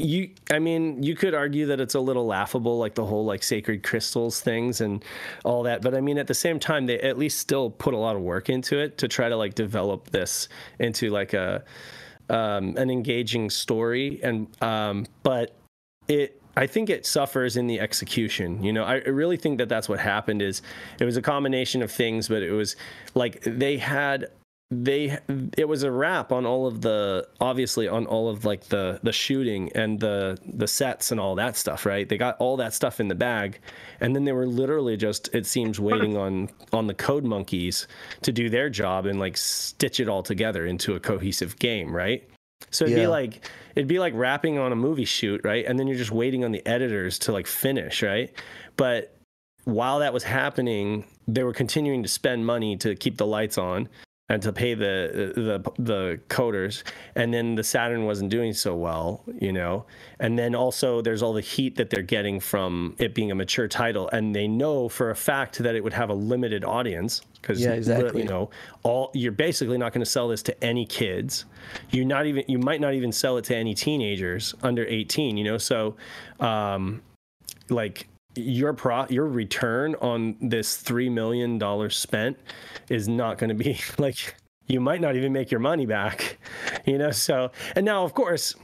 I mean, you could argue that it's a little laughable, like the whole like sacred crystals things and all that. But I mean, at the same time, they at least still put a lot of work into it to try to like develop this into like a an engaging story. And but I think it suffers in the execution. You know, I really think that that's what happened. Is it was a combination of things, but it was like it was a wrap on all of the, obviously on all of like the shooting and the sets and all that stuff, right? They got all that stuff in the bag, and then they were literally just, it seems, waiting on the code monkeys to do their job and like stitch it all together into a cohesive game, right? So it'd be like, wrapping on a movie shoot, right? And then you're just waiting on the editors to like finish, right? But while that was happening, they were continuing to spend money to keep the lights on and to pay the coders, and then the Saturn wasn't doing so well, you know. And then also there's all the heat that they're getting from it being a mature title, and they know for a fact that it would have a limited audience because you know, you're basically not going to sell this to any kids. You might not even sell it to any teenagers under 18, you know. So, like, your return on this $3 million spent is not going to be like, you might not even make your money back, you know. So, and now of course,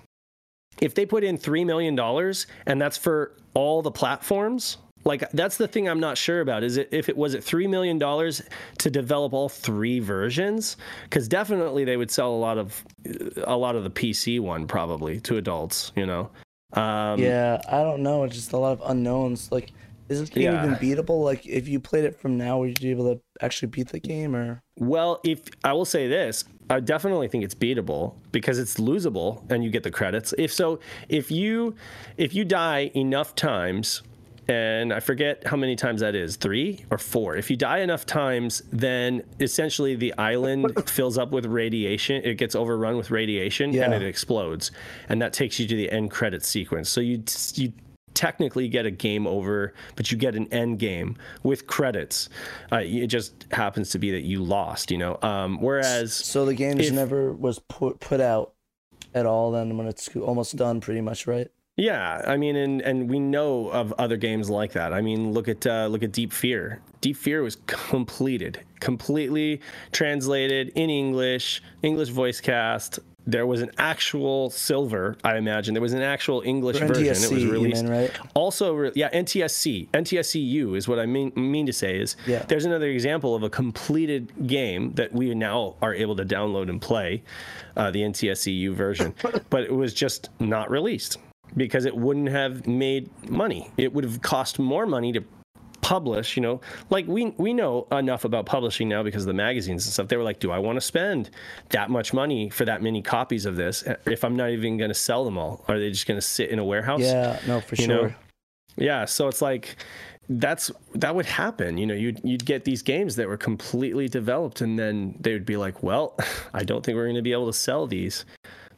if they put in $3 million and that's for all the platforms, like, that's the thing I'm not sure about, is it, if it was at $3 million to develop all three versions, because definitely they would sell a lot of the PC one probably to adults, you know. I don't know, it's just a lot of unknowns. Like, is this game even beatable? Like, if you played it from now, would you be able to actually beat the game? Or, well, if I will say this, I definitely think it's beatable because it's losable and you get the credits. If you die enough times, and I forget how many times that is, 3 or 4, if you die enough times, then essentially the island fills up with radiation. It gets overrun with radiation and it explodes, and that takes you to the end credit sequence. So you technically get a game over, but you get an end game with credits. It just happens to be that you lost, you know. Whereas, so the game never was put out at all then, when it's almost done, pretty much, right? Yeah, I mean, and we know of other games like that. I mean, look at Deep Fear. Deep Fear was completely translated in English voice cast. There was an actual silver, I imagine. There was an actual English version. It was released. You mean, right? Also, yeah, NTSC. NTSCU is what I mean to say is there's another example of a completed game that we now are able to download and play, the NTSCU version. But it was just not released, because it wouldn't have made money. It would have cost more money to publish, you know. Like, we know enough about publishing now because of the magazines and stuff. They were like, do I want to spend that much money for that many copies of this if I'm not even going to sell them all? Are they just going to sit in a warehouse? Yeah, no, for sure. Know? Yeah, so it's like, that would happen, you know. You'd get these games that were completely developed, and then they would be like, well, I don't think we're going to be able to sell these.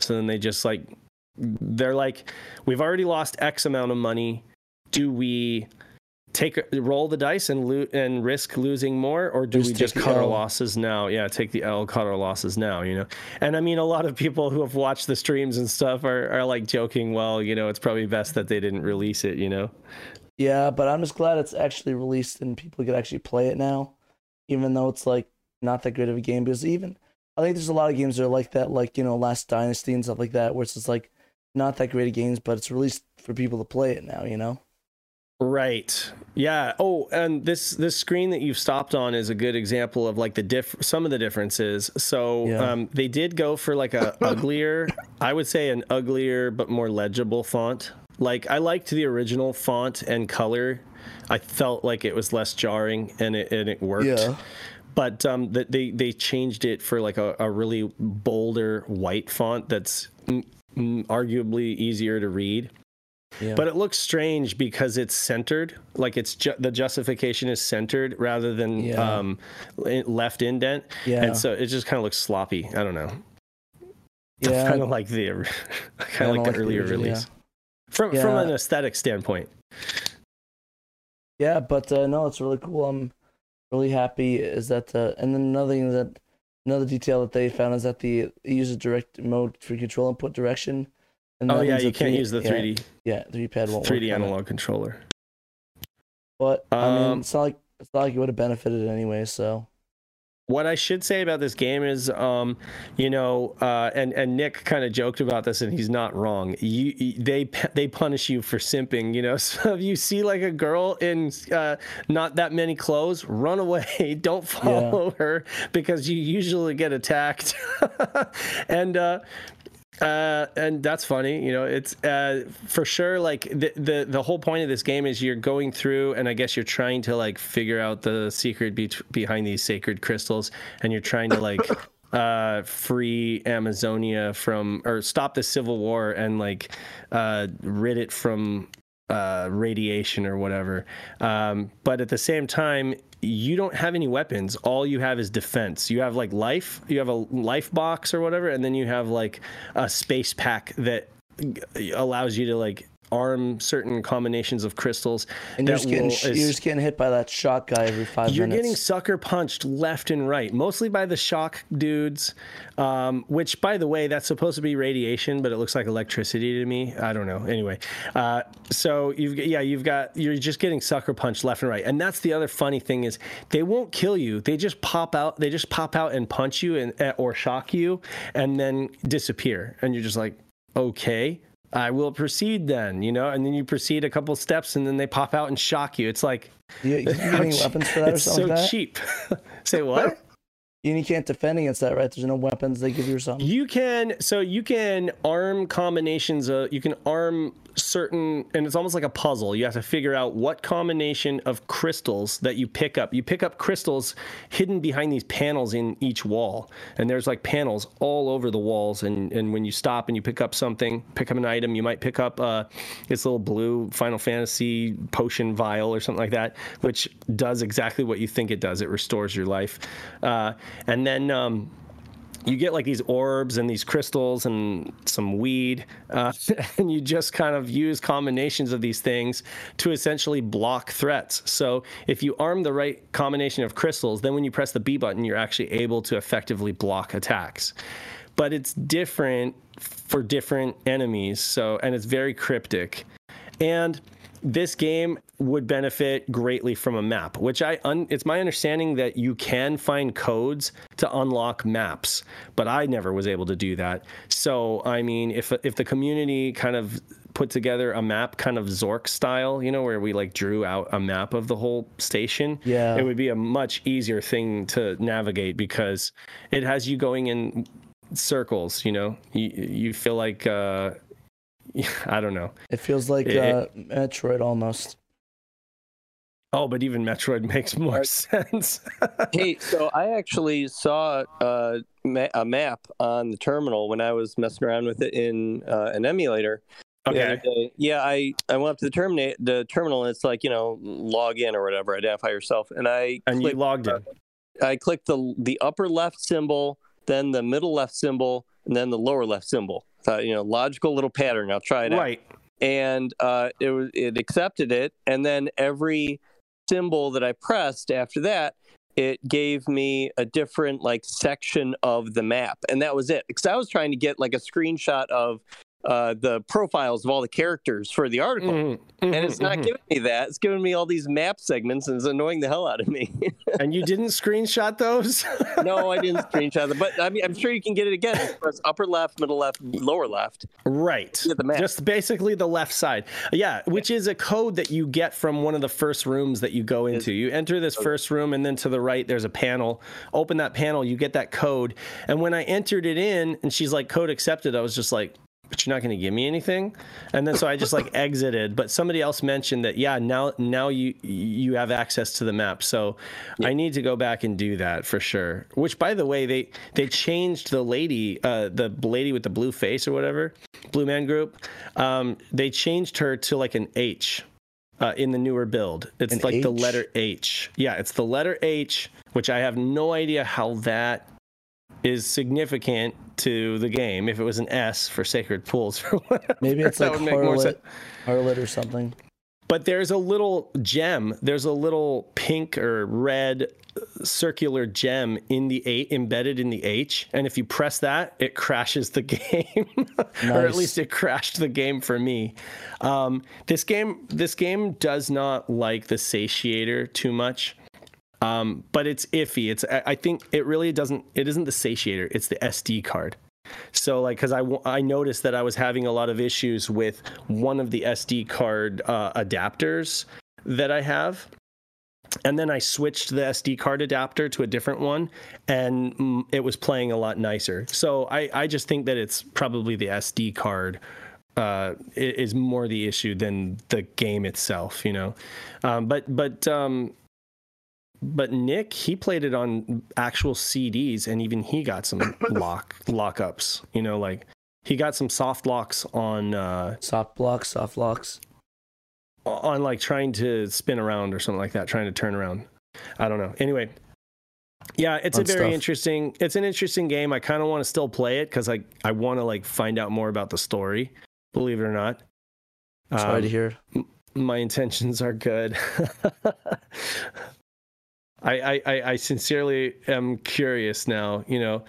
So then they just like they're like, we've already lost X amount of money. Do we roll the dice and risk losing more, or do we just cut our losses now? Yeah, take the L, cut our losses now, you know? And I mean, a lot of people who have watched the streams and stuff are like joking, well, you know, it's probably best that they didn't release it, you know? Yeah, but I'm just glad it's actually released and people could actually play it now, even though it's like not that great of a game, because even I think there's a lot of games that are like that, like, you know, Last Dynasty and stuff like that, where it's just like not that great of games, but it's released for people to play it now, you know? Right. Yeah. Oh, and this screen that you've stopped on is a good example of like the some of the differences. So yeah. They did go for like a uglier, I would say an uglier but more legible font. Like I liked the original font and color. I felt like it was less jarring and it worked. Yeah. But they changed it for like a really bolder white font that's arguably easier to read. Yeah. But it looks strange because it's centered, like it's the justification is centered rather than left indent. Yeah. And so it just kind of looks sloppy. I don't know. Yeah. I kind of like the earlier release from an aesthetic standpoint. Yeah, but no, it's really cool. I'm really happy is that and then another detail that they found is that they use a direct mode for control input direction. And oh yeah, you can't use the 3D. Yeah, 3D pad won't work. 3D analog controller. But I mean, it's not like it would have benefited anyway. So, what I should say about this game is, you know, and Nick kind of joked about this, and he's not wrong. They punish you for simping, you know. So if you see like a girl in not that many clothes, run away. Don't follow her because you usually get attacked. And that's funny, you know. It's for sure like the whole point of this game is you're going through and I guess you're trying to like figure out the secret behind these sacred crystals, and you're trying to like free Amazonia from, or stop the civil war and like rid it from radiation or whatever, but at the same time you don't have any weapons. All you have is defense. You have like life, you have a life box or whatever, and then you have like a space pack that allows you to like arm certain combinations of crystals. And you're just getting hit by that shock guy every 5 minutes. You're getting sucker punched left and right, mostly by the shock dudes, which by the way, that's supposed to be radiation, but it looks like electricity to me. I don't know. Anyway, so you're just getting sucker punched left and right. And that's the other funny thing is they won't kill you. They just pop out. They just pop out and punch you and or shock you and then disappear. And you're just like, okay, I will proceed then, you know, and then you proceed a couple steps and then they pop out and shock you. It's like, you get any weapons for that or something? It's so cheap. Say what? You can't defend against that, right? There's no weapons they give you or something. You can, so you can arm combinations of, you can arm certain, and it's almost like a puzzle. You have to figure out what combination of crystals that you pick up. You pick up crystals hidden behind these panels in each wall, and there's like panels all over the walls. And when you stop and you pick up something, pick up an item, you might pick up this little blue Final Fantasy potion vial or something like that, which does exactly what you think it does. It restores your life. And then you get like these orbs and these crystals and some weed, and you just kind of use combinations of these things to essentially block threats. So if you arm the right combination of crystals, then when you press the B button, you're actually able to effectively block attacks. But it's different for different enemies, so, and it's very cryptic. And this game would benefit greatly from a map, which it's my understanding that you can find codes to unlock maps, but I never was able to do that. So, I mean, if the community kind of put together a map, kind of Zork style, you know, where we like drew out a map of the whole station, yeah, it would be a much easier thing to navigate because it has you going in circles, you know, you feel like, I don't know. It feels like Metroid almost. Oh, but even Metroid makes more sense. Hey, so I actually saw a map on the terminal when I was messing around with it in an emulator. Okay. And, yeah, I went up to the terminal, and it's like, you know, log in or whatever, identify yourself. And I clicked, you logged in. I clicked the upper left symbol, then the middle left symbol, and then the lower left symbol. thought, you know, logical little pattern. I'll try it out. Right. And it accepted it. And then every symbol that I pressed after that, it gave me a different like section of the map. And that was it. Because I was trying to get like a screenshot of the profiles of all the characters for the article. And it's not giving me that. It's giving me all these map segments, and it's annoying the hell out of me. And you didn't screenshot those? No, I didn't screenshot them. But I mean, I'm sure you can get it again. Just press upper left, middle left, lower left. Right. The map. Just basically the left side. Yeah, which is a code that you get from one of the first rooms that you go into. You enter this first room, and then to the right, there's a panel. Open that panel, you get that code. And when I entered it in, and she's like, code accepted, I was just like, but you're not going to give me anything. And then so I just like exited, but somebody else mentioned that, yeah, now you have access to the map. So I need to go back and do that for sure. Which, by the way, they changed the lady with the blue face or whatever, Blue Man Group. They changed her to like an H in the newer build. It's an like H? The letter H. Yeah, it's the letter H, which I have no idea how that is significant to the game. If it was an S for Sacred Pools, for whatever, maybe it's like Harlet or something. But there's a little gem. There's a little pink or red circular gem in the A, embedded in the H, and if you press that, it crashes the game. Nice. Or at least it crashed the game for me. This game does not like the satiator too much. But it's iffy. I think it really doesn't. It isn't the satiator. It's the SD card. So like, because I noticed that I was having a lot of issues with one of the SD card adapters that I have, and then I switched the SD card adapter to a different one, and it was playing a lot nicer. So I just think that it's probably the SD card is more the issue than the game itself, you know. But Nick, he played it on actual CDs, and even he got some lockups. You know, like he got some soft locks on soft locks on like trying to spin around or something like that, trying to turn around. I don't know. Anyway, yeah, it's It's an interesting game. I kind of want to still play it because I want to like find out more about the story. Believe it or not. Sorry to hear. My intentions are good. I sincerely am curious now, you know,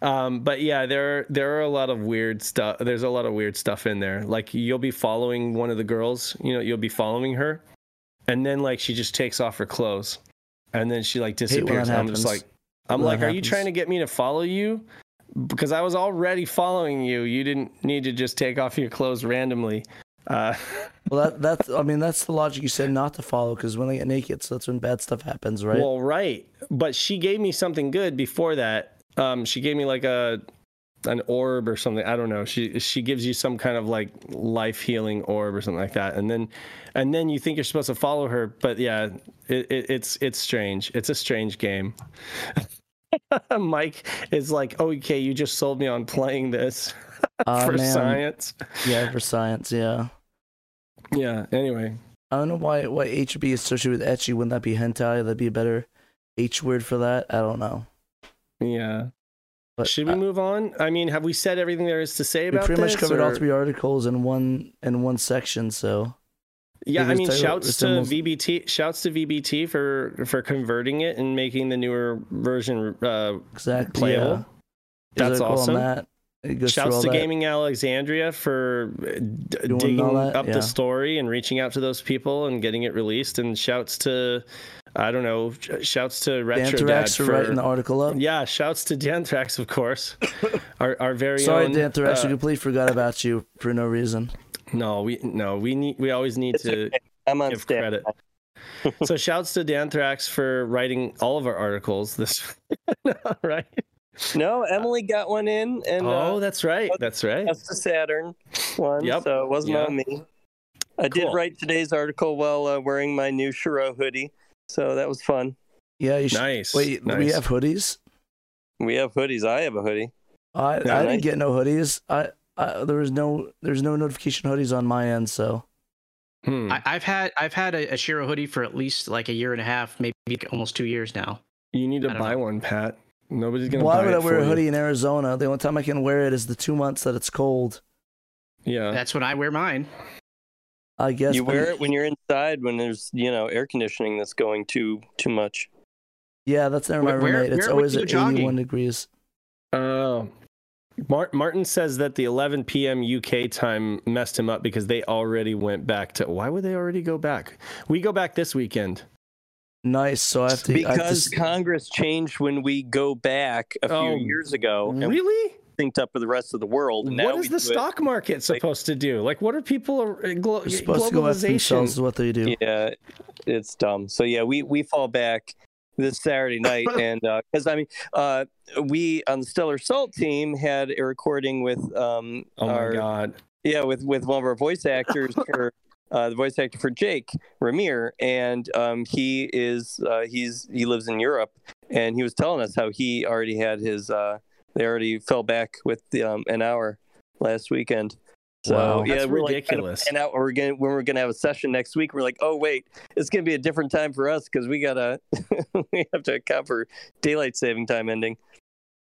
but yeah, there are a lot of weird stuff. There's a lot of weird stuff in there. Like you'll be following one of the girls, you know, you'll be following her, and then like she just takes off her clothes, and then she like disappears. And I'm just like, are you trying to get me to follow you? Because I was already following you. You didn't need to just take off your clothes randomly. Well, that's the logic. You said not to follow because when they get naked, so that's when bad stuff happens, right? Well, right. But she gave me something good before that. She gave me like an orb or something. I don't know. She gives you some kind of like life healing orb or something like that. And then you think you're supposed to follow her, but yeah, it's strange. It's a strange game. Mike is like, okay, you just sold me on playing this. Science. Yeah, for science, yeah. Yeah, anyway. I don't know why H would be associated with ecchi. Wouldn't that be hentai? That'd be a better H word for that. I don't know. Yeah. But should we move on? I mean, have we said everything there is to say about this? We pretty much covered all three articles in one section, so. Yeah, I mean, shouts to VBT for converting it and making the newer version exactly playable. Yeah. That's awesome. Shouts to Gaming Alexandria for digging up the story and reaching out to those people and getting it released. And shouts to Retro Dad for writing the article up. Yeah, shouts to Danthrax, of course. our very own. Sorry, Danthrax, we completely forgot about you for no reason. No, we always need to give credit. So shouts to Danthrax for writing all of our articles this week. Right. No, Emily got one in, and that's right. That's the Saturn one, so it wasn't on me. I did write today's article while wearing my new Shiro hoodie, so that was fun. Yeah, you should. Nice. Wait, nice. We have hoodies. We have hoodies. I have a hoodie. I didn't get no hoodies. There's no notification hoodies on my end, so. I've had a Shiro hoodie for at least like a year and a half, maybe almost 2 years now. You need to buy one, Pat. Nobody's gonna buy it. Why would I wear a hoodie in Arizona? The only time I can wear it is the 2 months that it's cold. Yeah, that's when I wear mine. I guess you wear it when you're inside, when there's, you know, air conditioning that's going too much. Yeah, that's never my roommate. It's always at 81 degrees. Oh. Martin says that the 11 p.m. UK time messed him up because they already went back to... Why would they already go back? We go back this weekend. Nice, so I have to... Because Congress changed when we go back a few years ago. Really? Synced up with the rest of the world. And what is the stock market supposed to do? Like, what are people... Globalization? Supposed to go after themselves is what they do. Yeah, it's dumb. So, yeah, we fall back this Saturday night, and because I mean, we on the Stellar Salt team had a recording with with one of our voice actors for the voice actor for Jake Ramir, and he is he lives in Europe, and he was telling us how he already had his they already fell back with the, an hour last weekend. So wow, yeah, that's ridiculous. Like, and when we're gonna have a session next week, we're like, oh wait, it's gonna be a different time for us because we gotta we have to account for daylight saving time ending.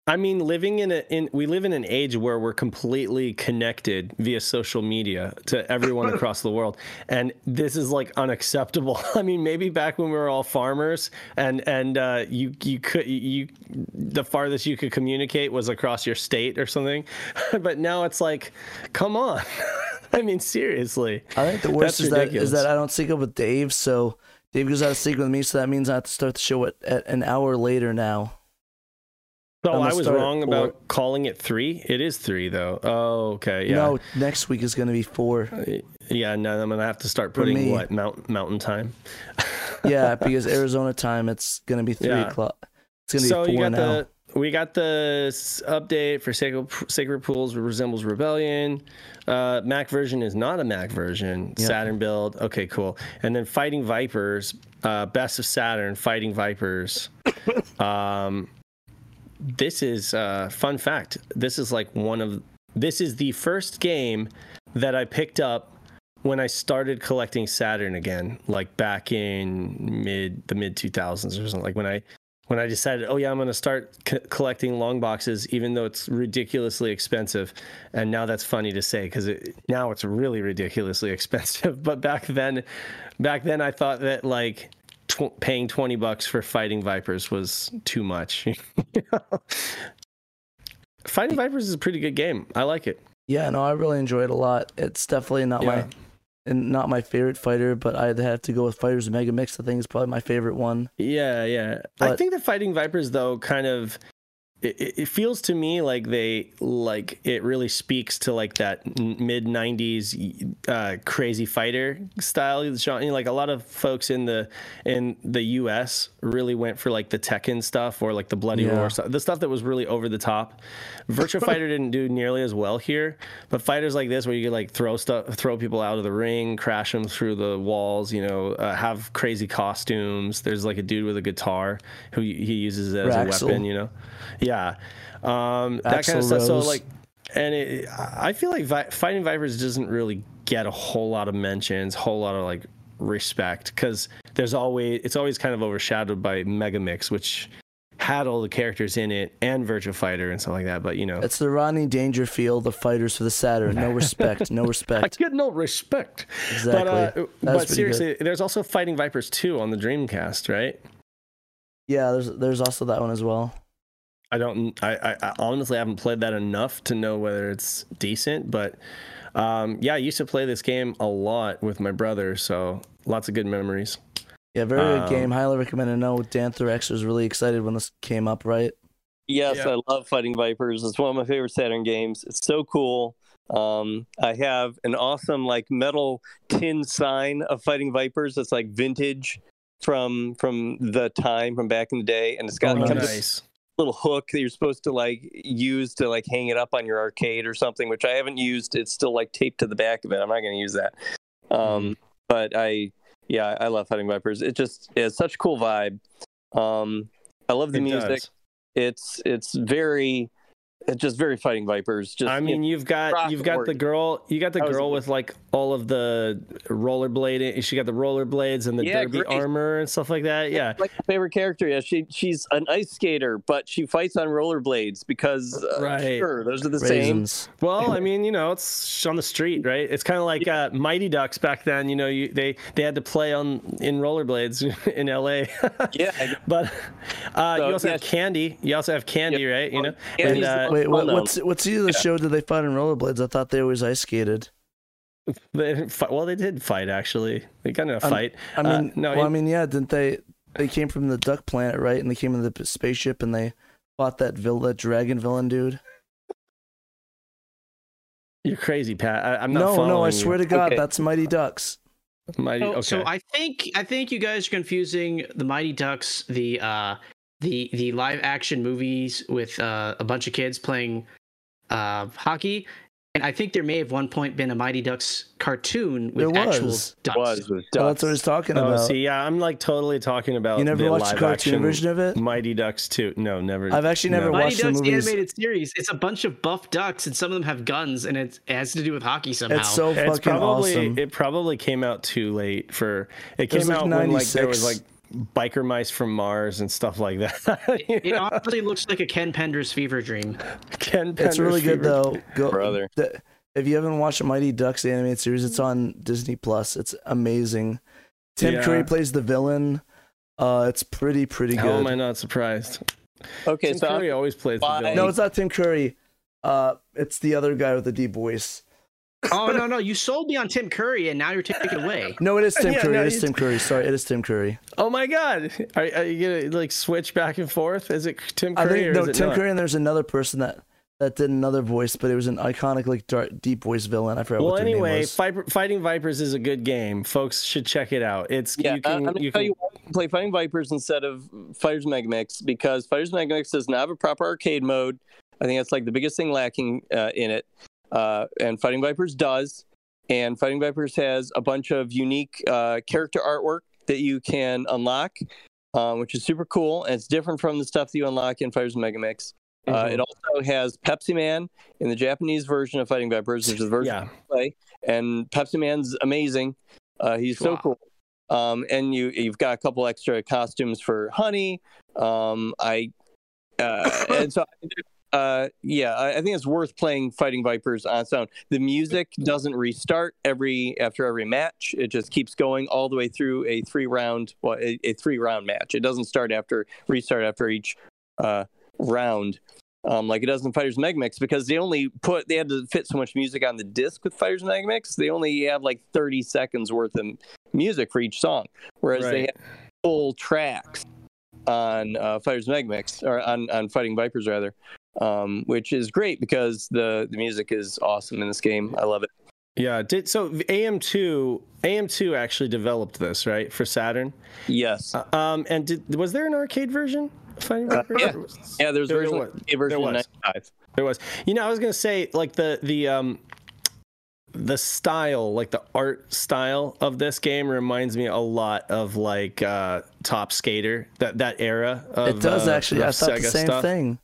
I mean, we live in an age where we're completely connected via social media to everyone across the world, and this is like unacceptable. I mean, maybe back when we were all farmers, and you could the farthest you could communicate was across your state or something, but now it's like, come on. I mean, seriously. I think the worst is that I don't sync up with Dave, so Dave goes out of sync with me, so that means I have to start the show at an hour later now. So I was wrong about calling it 3. It is 3 though. Oh, okay. Yeah. No, next week is going to be 4. Yeah, no, I'm going to have to start putting mountain time. Yeah, because Arizona time it's going to be 3 o'clock. It's going to be 4 now. We got the update for Sacred Pools resembles Rebellion. Mac version is not a Mac version. Yep. Saturn build. Okay, cool. And then Fighting Vipers, Best of Saturn, Fighting Vipers. This is fun fact. This is like this is the first game that I picked up when I started collecting Saturn again, like back in the mid 2000s or something. Like when I decided, oh yeah, I'm gonna start collecting long boxes, even though it's ridiculously expensive. And now that's funny to say because now it's really ridiculously expensive. But back then I thought that like paying $20 for Fighting Vipers was too much. You know? Fighting Vipers is a pretty good game. I like it. Yeah, no, I really enjoy it a lot. It's definitely not my favorite fighter, but I'd have to go with Fighters Mega Mix. I think is probably my favorite one. Yeah, yeah. But I think that Fighting Vipers though kind of it feels to me like it really speaks to like that mid 90s crazy fighter style. Like a lot of folks in the US really went for like the Tekken stuff or like the Bloody Roar stuff, the stuff that was really over the top. Virtua Fighter didn't do nearly as well here, but fighters like this where you could like throw people out of the ring, crash them through the walls, you know, have crazy costumes. There's like a dude with a guitar who he uses it as a weapon, you know. Yeah, that kind of stuff. So like, and I feel like Fighting Vipers doesn't really get a whole lot of mentions, whole lot of like respect, because it's always kind of overshadowed by Mega Mix, which had all the characters in it and Virtua Fighter and stuff like that. But you know, it's the Ronnie Dangerfield of fighters for the Saturn. No respect, no respect. I get no respect. Exactly. But seriously, there's also Fighting Vipers 2 on the Dreamcast, right? Yeah, there's also that one as well. I honestly haven't played that enough to know whether it's decent, but yeah, I used to play this game a lot with my brother, so lots of good memories. Yeah, very good game. Highly recommend. I know Danthrax was really excited when this came up, right? Yes, yeah. I love Fighting Vipers. It's one of my favorite Saturn games. It's so cool. I have an awesome like metal tin sign of Fighting Vipers that's like vintage from the time from back in the day, and it's got nice little hook that you're supposed to like use to like hang it up on your arcade or something, which I haven't used. It's still like taped to the back of it. I'm not going to use that. But I love Fighting Vipers. It just is such a cool vibe. I love the music. It's very just very fighting vipers. Just I mean, you've got the girl, you got the girl with like all of the rollerblading. She got the rollerblades and the derby armor and stuff like that. Yeah, like my favorite character. Yeah, she's an ice skater, but she fights on rollerblades because sure, those are the same. Well, I mean, you know, it's on the street, right? It's kind of like Mighty Ducks back then. You know, they had to play in rollerblades in L.A. Yeah, but so, you also have Candy. You also have Candy, right? You know, and, wait, what season of the show did they fight in rollerblades? I thought they always ice skated. They didn't fight. Well, they did fight, actually. They got in a fight. I mean, yeah, didn't they? They came from the Duck Planet, right? And they came in the spaceship and they fought that dragon villain dude. You're crazy, Pat. I'm not following. No, I swear to God, that's Mighty Ducks. Mighty. Okay. So I think you guys are confusing the Mighty Ducks, the live action movies with a bunch of kids playing hockey, and I think there may have one point been a Mighty Ducks cartoon with actual ducks. Oh, that's what I was talking about. See, yeah, I'm like totally talking about. You never watched the cartoon version of it? Mighty Ducks 2? No, never. I've actually never watched the movies. Mighty Ducks animated series. It's a bunch of buff ducks, and some of them have guns, and it has to do with hockey somehow. It's so fucking awesome. It probably came out too late for. It came out when like there was like. Biker mice from Mars and stuff like that. It honestly looks like a Ken Pender's fever dream. Ken Pender's. It's really good though. Go, brother. If you haven't watched Mighty Ducks animated series, it's on Disney+. It's amazing. Tim Curry plays the villain. It's pretty good. How am I not surprised? Okay, Tim Curry always plays the villain. No, it's not Tim Curry. It's the other guy with the deep voice. Oh no! You sold me on Tim Curry, and now you're taking it away. No, it is Tim Curry. No, it is Tim Curry. Sorry, it is Tim Curry. Oh my God! Are you gonna like switch back and forth? Is it Tim Curry? I think, no, Tim Curry, and there's another person that did another voice, but it was an iconic like dark, deep voice villain. I forgot. Well, what anyway, Fighting Vipers is a good game. Folks should check it out. It's you can play Fighting Vipers instead of Fighters Mega Mix because Fighters Mega Mix does not have a proper arcade mode. I think that's like the biggest thing lacking in it. And Fighting Vipers does, and Fighting Vipers has a bunch of unique character artwork that you can unlock, which is super cool, and it's different from the stuff that you unlock in Fighters Mega Mix. It also has Pepsi Man in the Japanese version of Fighting Vipers, which is the version you play, and Pepsi Man's amazing. He's so cool. And you've got a couple extra costumes for Honey. I think it's worth playing Fighting Vipers on its own. The music doesn't restart after every match. It just keeps going all the way through a three round match. It doesn't restart after each round, like it does in Fighters Mega Mix, because they had to fit so much music on the disc with Fighters Mega Mix. They only have like 30 seconds worth of music for each song, whereas they have full tracks on Fighters Mega Mix, or on Fighting Vipers rather. Which is great because the music is awesome in this game. I love it. Yeah. So AM2 actually developed this, right, for Saturn? Yes. And was there an arcade version? Yeah, there's version 95. There was. You know, I was gonna say like the style, like the art style of this game reminds me a lot of like Top Skater, that era of it does actually. I thought the same thing.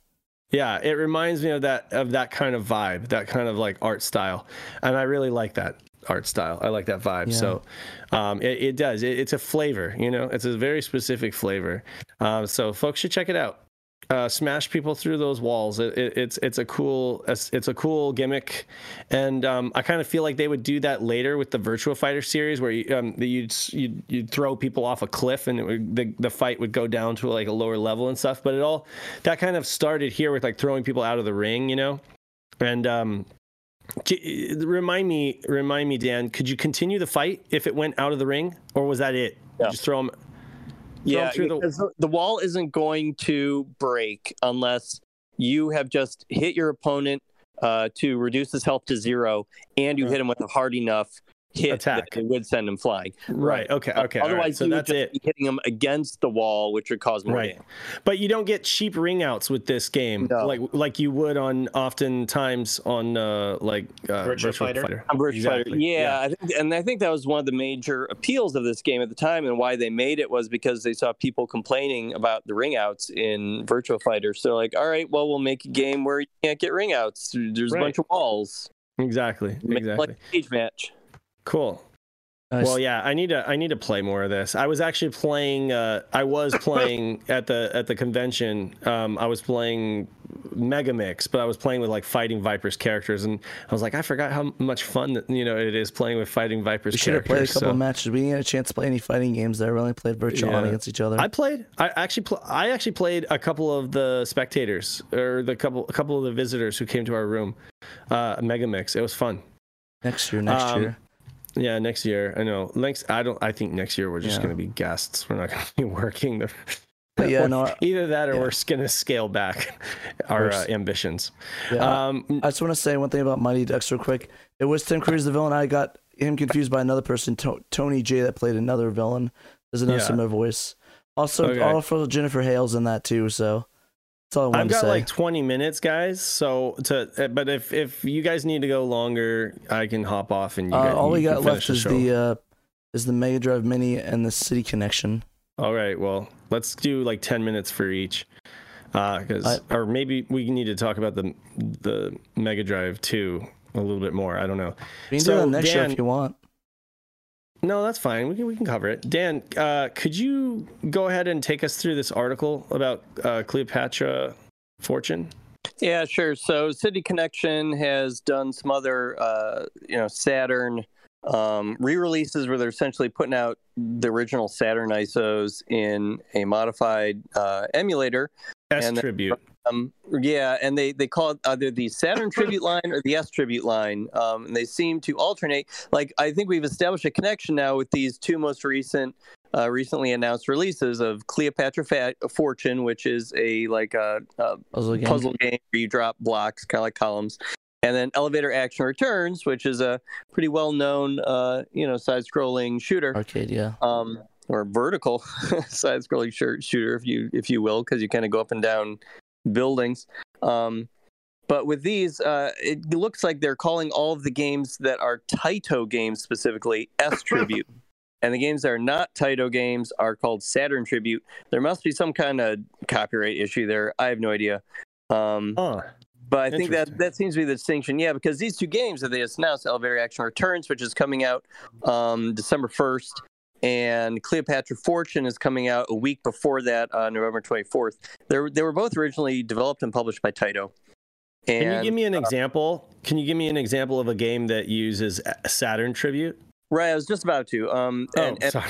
Yeah, it reminds me of that kind of vibe, that kind of like art style, and I really like that art style. I like that vibe. Yeah. So, it does. It's a flavor, you know. It's a very specific flavor. So folks should check it out. Smash people through those walls. It's a cool gimmick, and I kind of feel like they would do that later with the Virtua Fighter series, where you'd throw people off a cliff and the fight would go down to like a lower level and stuff. But it all that kind of started here with like throwing people out of the ring, you know. And remind me, Dan, could you continue the fight if it went out of the ring, or was that it? Yeah. Just throw them. Yeah, because the wall isn't going to break unless you have just hit your opponent to reduce his health to 0, and you hit him with a hard enough hit attack, that it would send him flying. Right. Okay. Okay. Otherwise, right. So you that's would just it. Be hitting him against the wall, which would cause more damage. But you don't get cheap ring outs with this game, no. like you would on oftentimes on Virtua Fighter. Exactly. Yeah. I think that was one of the major appeals of this game at the time, and why they made it was because they saw people complaining about the ring outs in Virtua Fighter. So like, all right, well, we'll make a game where you can't get ring outs. There's a bunch of walls. Exactly. Like a cage match. Cool. Well, yeah, I need to play more of this. I was actually playing. I was playing at the convention. I was playing Mega Mix, but I was playing with like Fighting Viper's characters, and I was like, I forgot how much fun it is playing with Fighting Viper's characters. We should have played a couple of matches. We didn't get a chance to play any fighting games there. We only played virtual against each other. I actually played a couple of the spectators or a couple of the visitors who came to our room. Mega Mix. It was fun. Next year. Yeah, next year. I know. I think next year we're just going to be guests. We're not going to be working. Either that or we're just going to scale back our ambitions. Yeah. I just want to say one thing about Mighty Ducks real quick. It was Tim Curry's the villain. I got him confused by another person, Tony J, that played another villain. There's another similar voice. Also, Jennifer Hale's in that too. So. I've got like 20 minutes, guys. So, but if you guys need to go longer, I can hop off and you guys. All we got left is the Mega Drive Mini and the City Connection. All right, well, let's do like 10 minutes for each, or maybe we need to talk about the Mega Drive 2 a little bit more. I don't know. We can do that next year if you want. No, that's fine. We can cover it. Dan, could you go ahead and take us through this article about Cleopatra Fortune? Yeah, sure. So City Connection has done some other, Saturn re-releases where they're essentially putting out the original Saturn ISOs in a modified emulator. S-Tribute. And they call it either the Saturn Tribute line or the S-Tribute line, and they seem to alternate. Like, I think we've established a connection now with these two most recent, recently announced releases of Cleopatra Fortune, which is a puzzle game where you drop blocks, kind of like columns, and then Elevator Action Returns, which is a pretty well-known, side-scrolling shooter. Arcade, yeah. Or vertical side-scrolling shooter, if you will, because you kind of go up and down buildings. But with these, it looks like they're calling all of the games that are Taito games specifically S-Tribute. And the games that are not Taito games are called Saturn Tribute. There must be some kind of copyright issue there. I have no idea. But I think that seems to be the distinction. Yeah, because these two games that they just announced, Elevator Action Returns, which is coming out December 1st, and Cleopatra Fortune is coming out a week before that on November 24th. They were both originally developed and published by Taito. And, can you give me an example? Can you give me an example of a game that uses Saturn Tribute? Right, I was just about to. Sorry.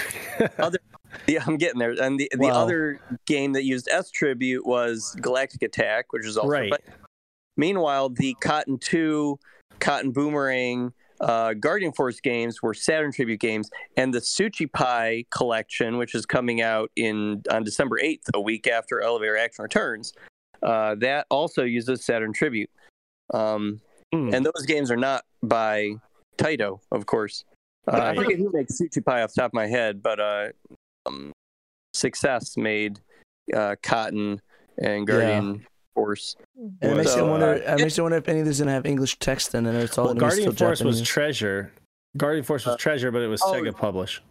I'm getting there. And the other game that used S-Tribute was Galactic Attack, which is also... Right. Meanwhile, the Cotton 2, Cotton Boomerang... Guardian Force games were Saturn Tribute games, and the Sushi Pie collection, which is coming out on December 8th, a week after Elevator Action Returns, that also uses Saturn Tribute. And those games are not by Taito, of course. I forget who makes Sushi Pie off the top of my head, but Success made Cotton and Guardian Force. And it makes you wonder if any of these gonna have English text in it. It's all Guardian Force Japanese. Was Treasure. Guardian Force was Treasure, but it was Sega published.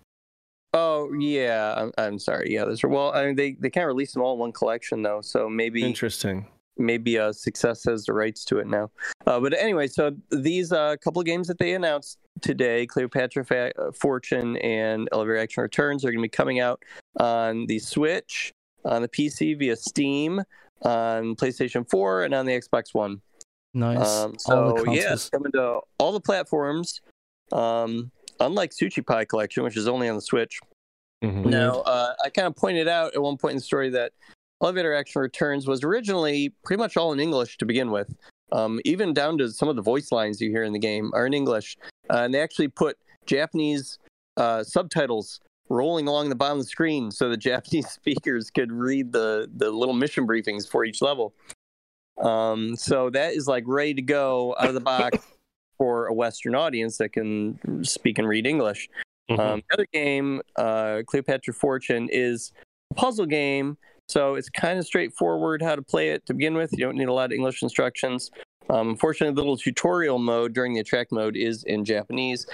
Oh yeah, I'm sorry. Yeah, those are they can't release them all in one collection though. So maybe interesting. Maybe Success has the rights to it now. But anyway, so these couple of games that they announced today, Cleopatra Fortune and Elevator Action Returns, are gonna be coming out on the Switch, on the PC via Steam, on PlayStation 4 and on the Xbox One. Nice. It's coming to all the platforms, unlike Sushi Pie Collection, which is only on the Switch. Mm-hmm. Now, I kind of pointed out at one point in the story that Elevator Action Returns was originally pretty much all in English to begin with. Even down to some of the voice lines you hear in the game are in English. And they actually put Japanese subtitles rolling along the bottom of the screen so the Japanese speakers could read the little mission briefings for each level. So that is like ready to go out of the box for a Western audience that can speak and read English. Mm-hmm. The other game, Cleopatra Fortune, is a puzzle game, so it's kind of straightforward how to play it to begin with. You don't need a lot of English instructions. Unfortunately, the little tutorial mode during the attract mode is in Japanese,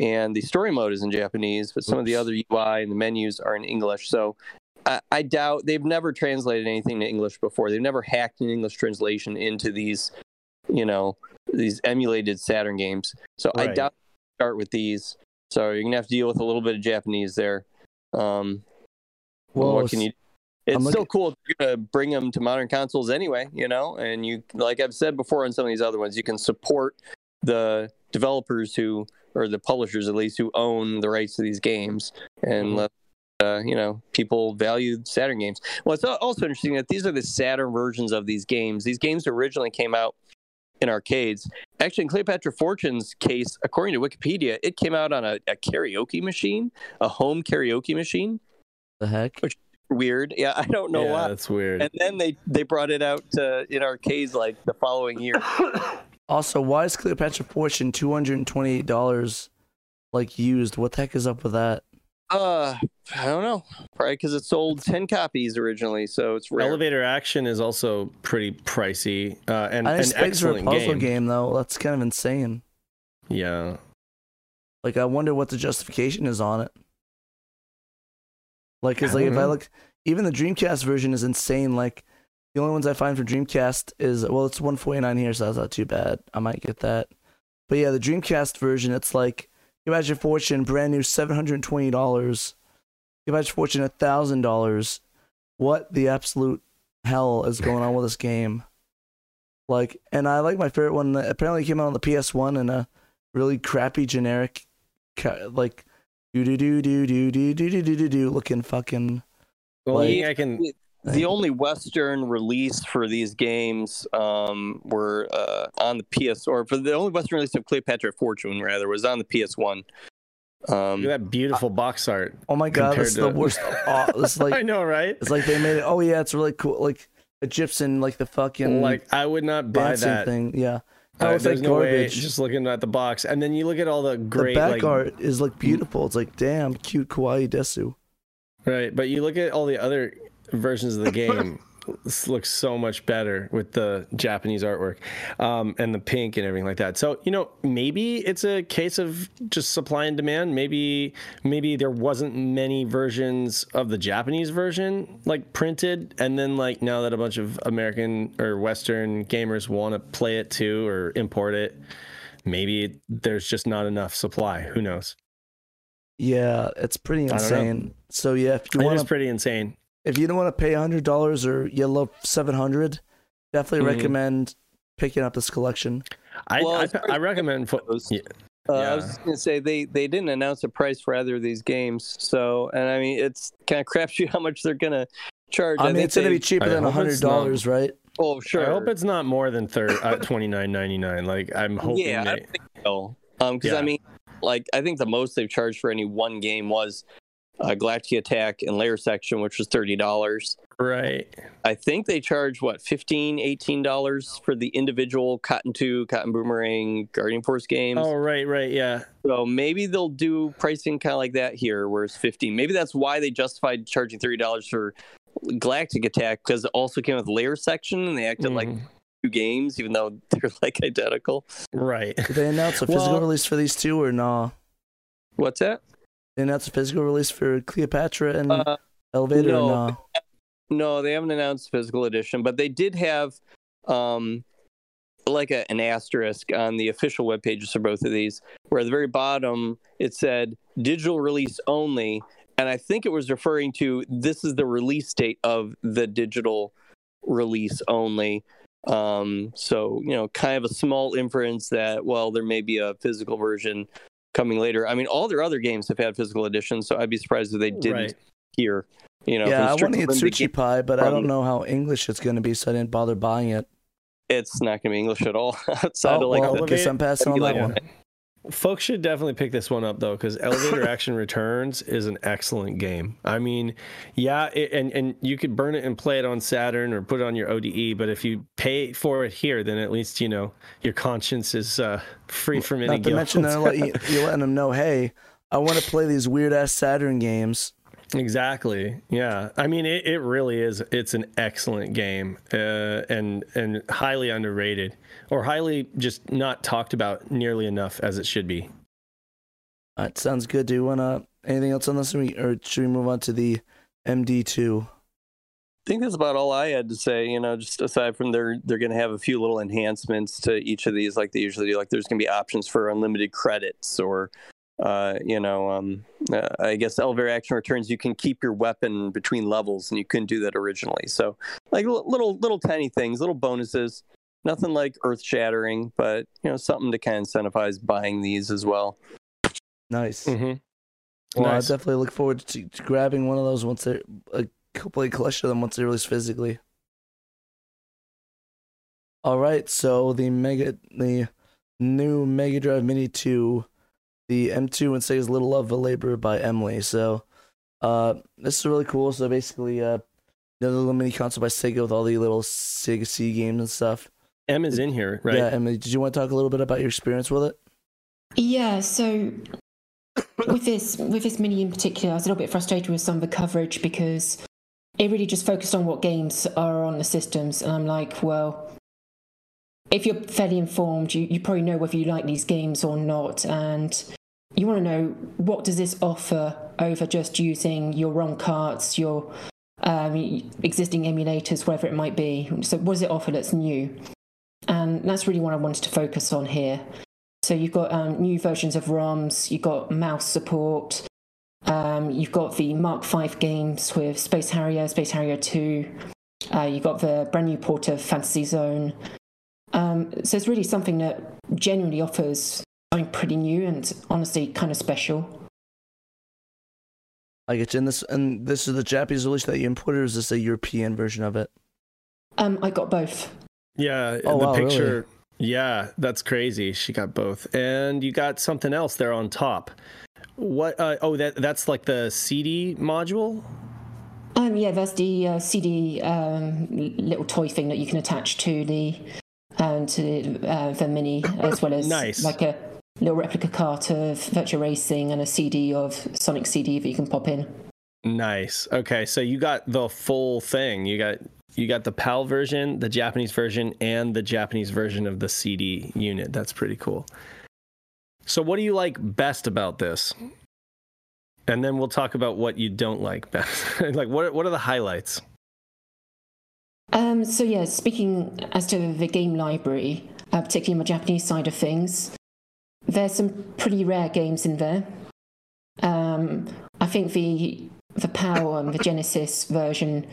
and the story mode is in Japanese, but some of the other UI and the menus are in English. So I doubt they've never translated anything to English before. They've never hacked an English translation into these, you know, these emulated Saturn games. So right. I doubt they start with these. So you're going to have to deal with a little bit of Japanese there. Well, what can you do? It's still cool to bring them to modern consoles anyway, you know, and you, like I've said before on some of these other ones, you can support the developers who, or the publishers at least, who own the rights to these games and let, you know, people value Saturn games. Well, it's also interesting that these are the Saturn versions of these games. These games originally came out in arcades. Actually, in Cleopatra Fortune's case, according to Wikipedia, it came out on a karaoke machine, a home karaoke machine. The heck? Which weird. Yeah, I don't know why. That's weird. And then they brought it out in arcades like the following year. Also, why is Cleopatra Fortune $228 like used? What the heck is up with that? I don't know. Probably because it sold 10 copies originally, so it's rare. Elevator Action is also pretty pricey. And an excellent puzzle game though. That's kind of insane. Yeah. Like I wonder what the justification is on it. Like, cause like if I look, even the Dreamcast version is insane. Like the only ones I find for Dreamcast is, well, it's 149 here, so that's not too bad. I might get that. But yeah, the Dreamcast version, it's like Cleopatra Fortune, brand new, $720. Cleopatra Fortune, $1,000. What the absolute hell is going on with this game? Like, and I like my favorite one. Apparently, it came out on the PS1 in a really crappy generic, like. Looking fucking. The only Western release for these games were on the PS, or for the only Western release of Cleopatra Fortune rather was on the PS1. Look at that beautiful box art. Oh my god, that's the worst. It's like, I know, right? It's like they made it. Oh yeah, it's really cool. Like Egyptian, like the fucking. Like I would not buy that thing. Yeah. Oh, it's there's like no way, just looking at the box, and then you look at all the great. The back art is like beautiful. It's like damn cute kawaii desu. Right, but you look at all the other versions of the game. This looks so much better with the Japanese artwork, and the pink and everything like that. So you know, maybe it's a case of just supply and demand. Maybe there wasn't many versions of the Japanese version like printed, and then like now that a bunch of American or Western gamers want to play it too or import it, maybe there's just not enough supply. Who knows? Yeah, it's pretty insane. So yeah, if you want, it's pretty insane. If you don't want to pay $100 or you love $700, definitely recommend picking up this collection. I recommend those. Yeah. I was just gonna say they didn't announce a price for either of these games, so and I mean it's kind of crapshoot how much they're gonna charge. I mean it's gonna be cheaper than $100, right? Oh sure. I hope it's not more than $29.99. Like I'm hoping. Yeah, I don't think so. Because I mean, like I think the most they've charged for any one game was. Galactic Attack and Layer Section, which was $30. Right. I think they charge, what, $15, $18 for the individual Cotton 2, Cotton Boomerang, Guardian Force games. Oh, right, yeah. So maybe they'll do pricing kind of like that here, where it's $15. Maybe that's why they justified charging $30 for Galactic Attack, because it also came with Layer Section, and they acted like two games, even though they're, like, identical. Right. Did they announce a physical release for these two, or no? What's that? And that's a physical release for Cleopatra and Elevator? No, they haven't announced physical edition, but they did have like an asterisk on the official web pages for both of these, where at the very bottom it said digital release only, and I think it was referring to this is the release date of the digital release only. So, you know, kind of a small inference that, well, there may be a physical version coming later. I mean, all their other games have had physical editions, so I'd be surprised if they didn't here. You know, yeah, I want to get Sushi Pie, but I don't know how English it's going to be, so I didn't bother buying it. It's not going to be English at all. Outside of like, I guess I'm passing on that one. Folks should definitely pick this one up, though, because Elevator Action Returns is an excellent game. I mean, yeah, and you could burn it and play it on Saturn or put it on your ODE, but if you pay for it here, then at least, you know, your conscience is free from any guilt. Not to mention you're letting them know, hey, I want to play these weird-ass Saturn games. Exactly. Yeah. I mean, it really is. It's an excellent game, and highly underrated, or highly just not talked about nearly enough as it should be. All right. Sounds good. Do you want anything else on this, or should we move on to the MD2? I think that's about all I had to say, you know, just aside from they're going to have a few little enhancements to each of these, like they usually do. Like there's going to be options for unlimited credits, or I guess Elevator Action Returns, you can keep your weapon between levels, and you couldn't do that originally. So, like, little tiny things, little bonuses, nothing like earth-shattering, but, you know, something to kind of incentivize buying these as well. Nice. Mm-hmm. Well, nice. I definitely look forward to grabbing one of those once they're, a complete collection of them once they release physically. All right, so the new Mega Drive Mini 2, the M2 and Sega's Little Love of Labor by Emily. So this is really cool. So basically, another little mini console by Sega with all the little Sega C games and stuff. Em is in here, right? Yeah, Emily, did you want to talk a little bit about your experience with it? Yeah, so with this mini in particular, I was a little bit frustrated with some of the coverage because it really just focused on what games are on the systems. And I'm like, well, if you're fairly informed, you probably know whether you like these games or not. And you want to know, what does this offer over just using your ROM carts, your existing emulators, whatever it might be? So what does it offer that's new? And that's really what I wanted to focus on here. So you've got new versions of ROMs, you've got mouse support, you've got the Mark V games with Space Harrier, Space Harrier 2, you've got the brand new port of Fantasy Zone. So it's really something that generally offers something pretty new and honestly kind of special. I get you. And this is the Japanese release that you imported, or is this a European version of it? I got both. Yeah. Oh, wow, picture. Really? Yeah, that's crazy. She got both. And you got something else there on top. What? That's like the CD module? Yeah, that's the CD little toy thing that you can attach to the mini, as well as nice. Like a little replica cart of Virtua Racing and a CD of Sonic CD that you can pop in. Nice. Okay, so you got the full thing. You got the PAL version, the Japanese version, and the Japanese version of the CD unit. That's pretty cool. So what do you like best about this? And then we'll talk about what you don't like best. Like, what are the highlights? So yeah, speaking as to the game library, particularly my Japanese side of things, there's some pretty rare games in there. I think the PAL and the Genesis version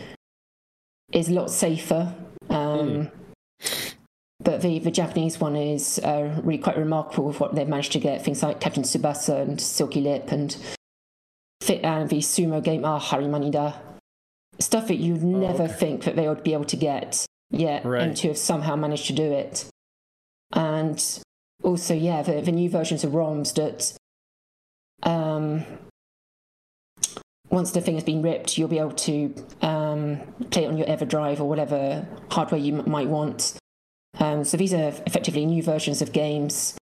is a lot safer, but the Japanese one is really quite remarkable with what they've managed to get. Things like Captain Tsubasa and Silky Lip and the sumo game Harimanida. Stuff that you'd never think that they would be able to get, yet right. And to have somehow managed to do it. And also, yeah, the new versions of ROMs that once the thing has been ripped, you'll be able to play it on your EverDrive or whatever hardware you might want. So these are effectively new versions of games.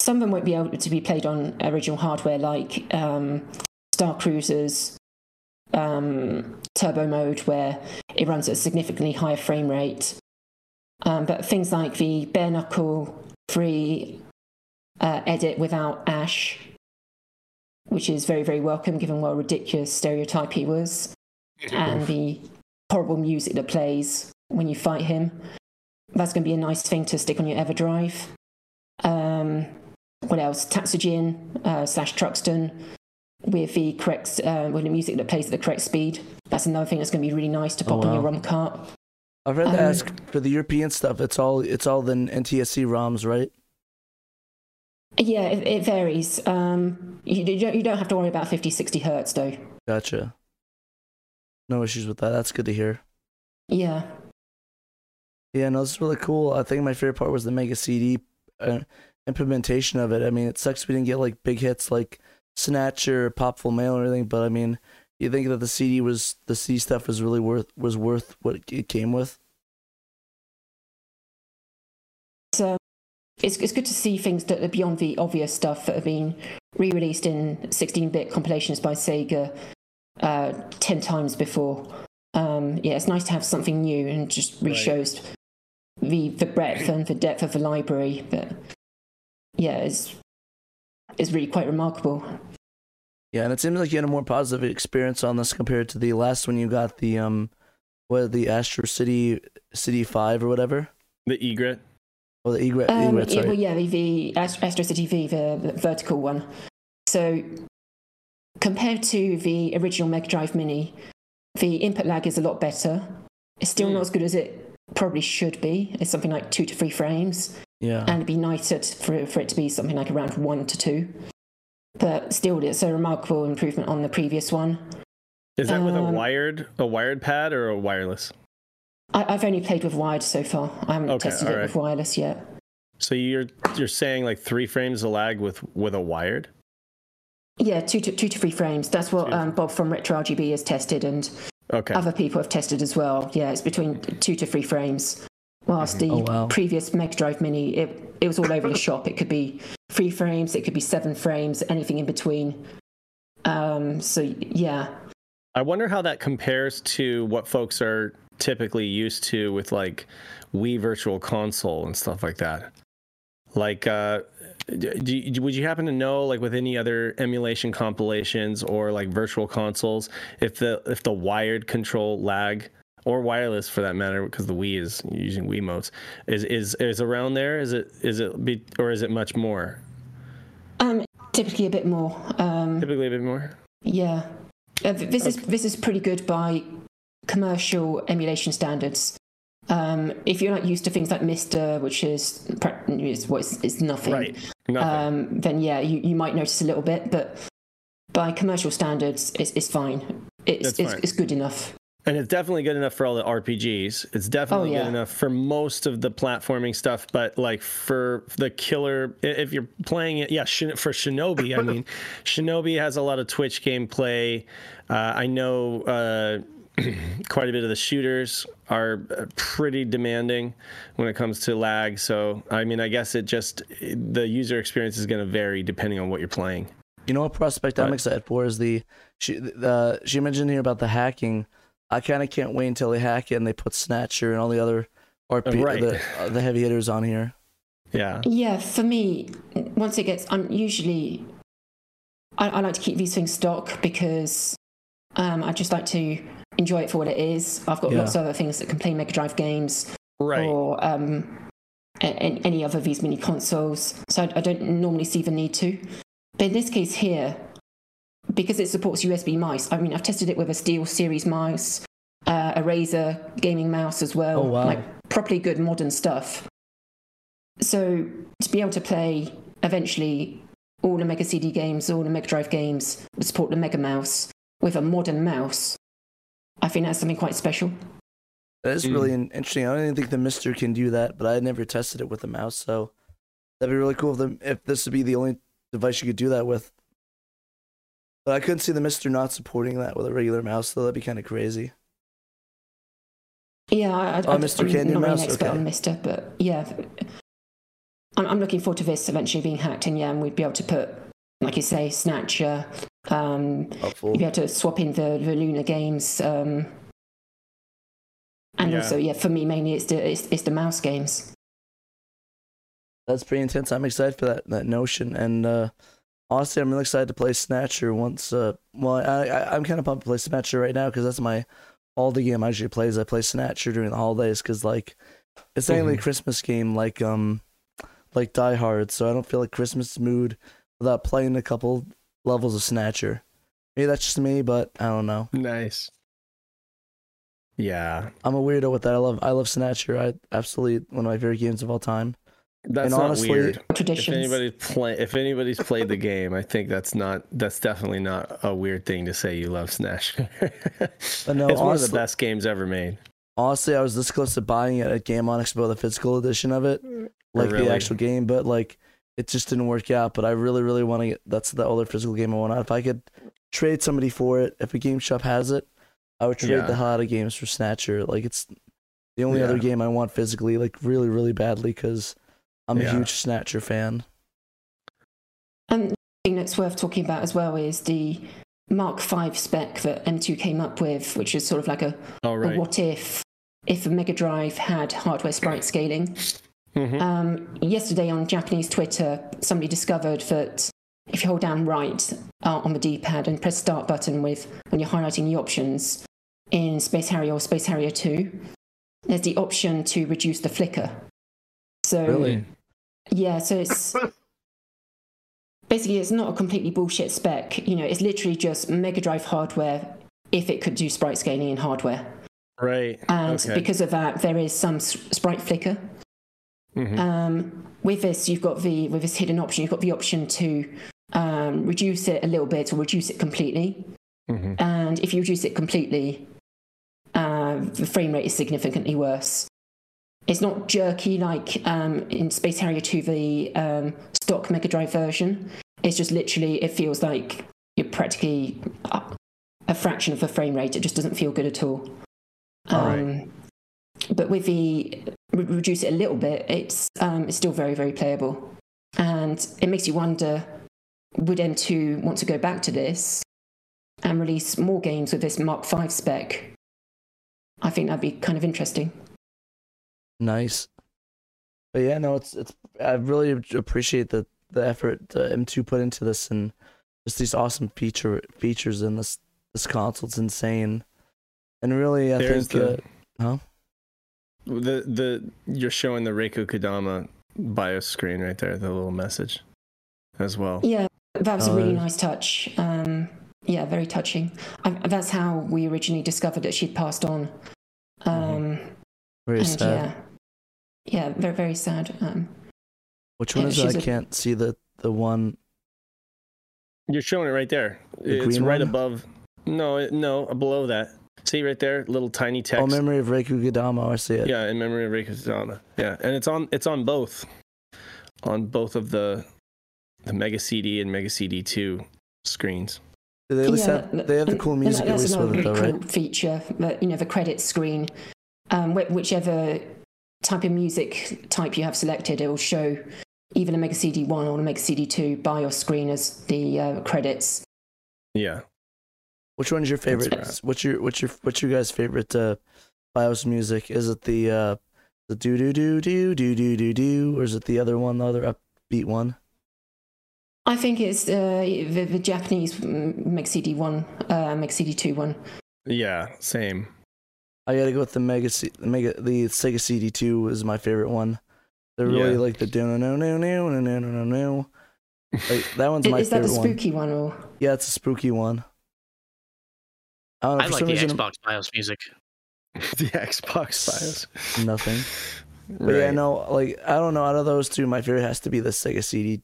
Some of them won't be able to be played on original hardware, like Star Cruisers, turbo mode, where it runs at a significantly higher frame rate, but things like the bare knuckle free edit without Ash, which is very, very welcome given what a ridiculous stereotype he was, and the horrible music that plays when you fight him, that's going to be a nice thing to stick on your EverDrive. What else? Tatsujin / Truxton, with the correct with the music that plays at the correct speed. That's another thing that's going to be really nice to pop on your ROM cart. I've read that for the European stuff, it's all the NTSC ROMs, right? Yeah, it varies. You don't have to worry about 50-60 hertz though. Gotcha. No issues with that. That's good to hear. Yeah. Yeah, no, this is really cool. I think my favorite part was the Mega CD implementation of it. I mean, it sucks we didn't get like big hits like Snatcher or Popful Mail or anything, but I mean, you think that the CD stuff was really worth what it came with? So it's good to see things that are beyond the obvious stuff that have been re-released in 16-bit compilations by Sega 10 times before. Yeah, it's nice to have something new and just re-shows the breadth and the depth of the library. But yeah, it's really quite remarkable. Yeah, and it seems like you had a more positive experience on this compared to the last one you got, the the Astro City 5 or whatever? The Egret. Well, the Egret, sorry. Well, yeah, the Astro City V, the vertical one. So compared to the original Mega Drive Mini, the input lag is a lot better. It's still not as good as it probably should be. It's something like 2 to 3 frames. Yeah. And it'd be nicer for it to be something like around 1 to 2. But still, it's a remarkable improvement on the previous one. Is that with a wired pad or a wireless? I've only played with wired so far. I haven't tested it with wireless yet. So you're saying like 3 frames of lag with a wired? Yeah, 2 to 3 frames. That's what Bob from RetroRGB has tested, and other people have tested as well. Yeah, it's between 2 to 3 frames. Whilst the previous Mega Drive Mini, it was all over the shop. It could be 3 frames, it could be 7 frames, anything in between. So yeah. I wonder how that compares to what folks are typically used to with like Wii Virtual Console and stuff like that. Like, would you happen to know, like with any other emulation compilations or like virtual consoles, if the wired control lag, or wireless for that matter, because the Wii is using Wii modes, is around there? Or is it much more? Typically a bit more. Typically a bit more. Yeah, this is pretty good by commercial emulation standards. If you're not used to things like Mister, which is nothing, then yeah, you might notice a little bit, but by commercial standards, it's fine. It's good enough. And it's definitely good enough for all the RPGs. It's definitely good enough for most of the platforming stuff. But like for the killer, if you're playing it, for Shinobi, I mean, Shinobi has a lot of Twitch gameplay. I know quite a bit of the shooters are pretty demanding when it comes to lag. So, I mean, I guess the user experience is going to vary depending on what you're playing. You know, a prospect I'm excited for is she mentioned here about the hacking. I kind of can't wait until they hack it and they put Snatcher and all the other RP, the heavy hitters on here. Yeah. Yeah, for me, once it gets... I like to keep these things stock because I just like to enjoy it for what it is. I've got lots of other things that can play Mega Drive games or any other of these mini consoles. So I don't normally see the need to. But in this case here... because it supports USB mice. I mean, I've tested it with a SteelSeries mouse, a Razer gaming mouse as well. Oh, wow. Like properly good modern stuff. So to be able to play eventually all the Mega CD games, all the Mega Drive games, support the Mega Mouse with a modern mouse, I think that's something quite special. That is really interesting. I don't even think the Mister can do that, but I never tested it with a mouse, so that'd be really cool if this would be the only device you could do that with. But I couldn't see the Mister not supporting that with a regular mouse, though. That'd be kind of crazy. Yeah, I'm not an expert on Mister, but yeah. I'm looking forward to this eventually being hacked, and yeah, and we'd be able to put, like you say, Snatcher. You'd be able to swap in the Lunar games. Also, for me, mainly it's the mouse games. That's pretty intense. I'm excited for that notion, and... honestly, I'm really excited to play Snatcher once. I'm kind of pumped to play Snatcher right now because that's my holiday game I usually play. Is I play Snatcher during the holidays because like it's mainly a Christmas game, like Die Hard. So I don't feel like Christmas mood without playing a couple levels of Snatcher. Maybe that's just me, but I don't know. Nice. Yeah, I'm a weirdo with that. I love Snatcher. Absolutely one of my favorite games of all time. That's not weird. If anybody's played the game, I think that's definitely not a weird thing to say you love Snatcher. It's one of the best games ever made. Honestly, I was this close to buying it at Game On Expo, the physical edition of it, the actual game, but like It just didn't work out, but I really, really want to get... That's the other physical game I want. If I could trade somebody for it, if a game shop has it, I would trade the hell out of games for Snatcher. Like, it's the only other game I want physically, like, really, really badly, because I'm a huge Snatcher fan. And the thing that's worth talking about as well is the Mark V spec that M2 came up with, which is sort of like a what if a Mega Drive had hardware sprite scaling. Mm-hmm. Yesterday on Japanese Twitter, somebody discovered that if you hold down right on the D-pad and press start button when you're highlighting the options in Space Harrier or Space Harrier 2, there's the option to reduce the flicker. So, really? Yeah, so it's... basically, it's not a completely bullshit spec. You know, it's literally just Mega Drive hardware if it could do sprite scaling in hardware. Right. And because of that, there is some sprite flicker. Mm-hmm. With this, you've got with this hidden option, you've got the option to reduce it a little bit or reduce it completely. Mm-hmm. And if you reduce it completely, the frame rate is significantly worse. It's not jerky like in Space Harrier 2, the stock Mega Drive version. It's just literally, it feels like you're practically a fraction of the frame rate. It just doesn't feel good at all. But with the reduce it a little bit, it's still very, very playable. And it makes you wonder, would M2 want to go back to this and release more games with this Mark V spec? I think that'd be kind of interesting. Nice. But yeah, no, it's I really appreciate the effort M2 put into this, and just these awesome features in this console. It's insane. And really, you're showing the Reiko Kodama bio screen right there, the little message as well. Yeah, that was a really nice touch. Yeah, very touching. That's how we originally discovered that she'd passed on. Very sad. Yeah, very, very sad. Which one is that? I can't see the one. You're showing it right there. It's right above. No, below that. See right there, little tiny text. Oh, memory of Reiko Kodama. I see it. Yeah, in memory of Reiko Kodama. Yeah, and it's on both, of the Mega CD and Mega CD2 screens. They have the cool music at least with it, though, right? Cool feature, but, you know, the credit screen, whichever music type you have selected, it will show even a Mega CD1 or a Mega CD2 by your screen as the credits. Yeah. Which one's your favorite? What's your guys' favorite BIOS music? Is it the do do do do do do do do, or is it the other one, the other upbeat one? I think it's the Japanese Mega CD one, Mega CD 2 1. Yeah, same. I gotta go with the Sega CD 2 is my favorite one. They really like the no. Like, that one's my favorite one. Is that the spooky one or? Yeah, it's a spooky one. I like the Xbox BIOS music. The Xbox BIOS. Nothing. But yeah, no, like, I don't know. Out of those two, my favorite has to be the Sega CD.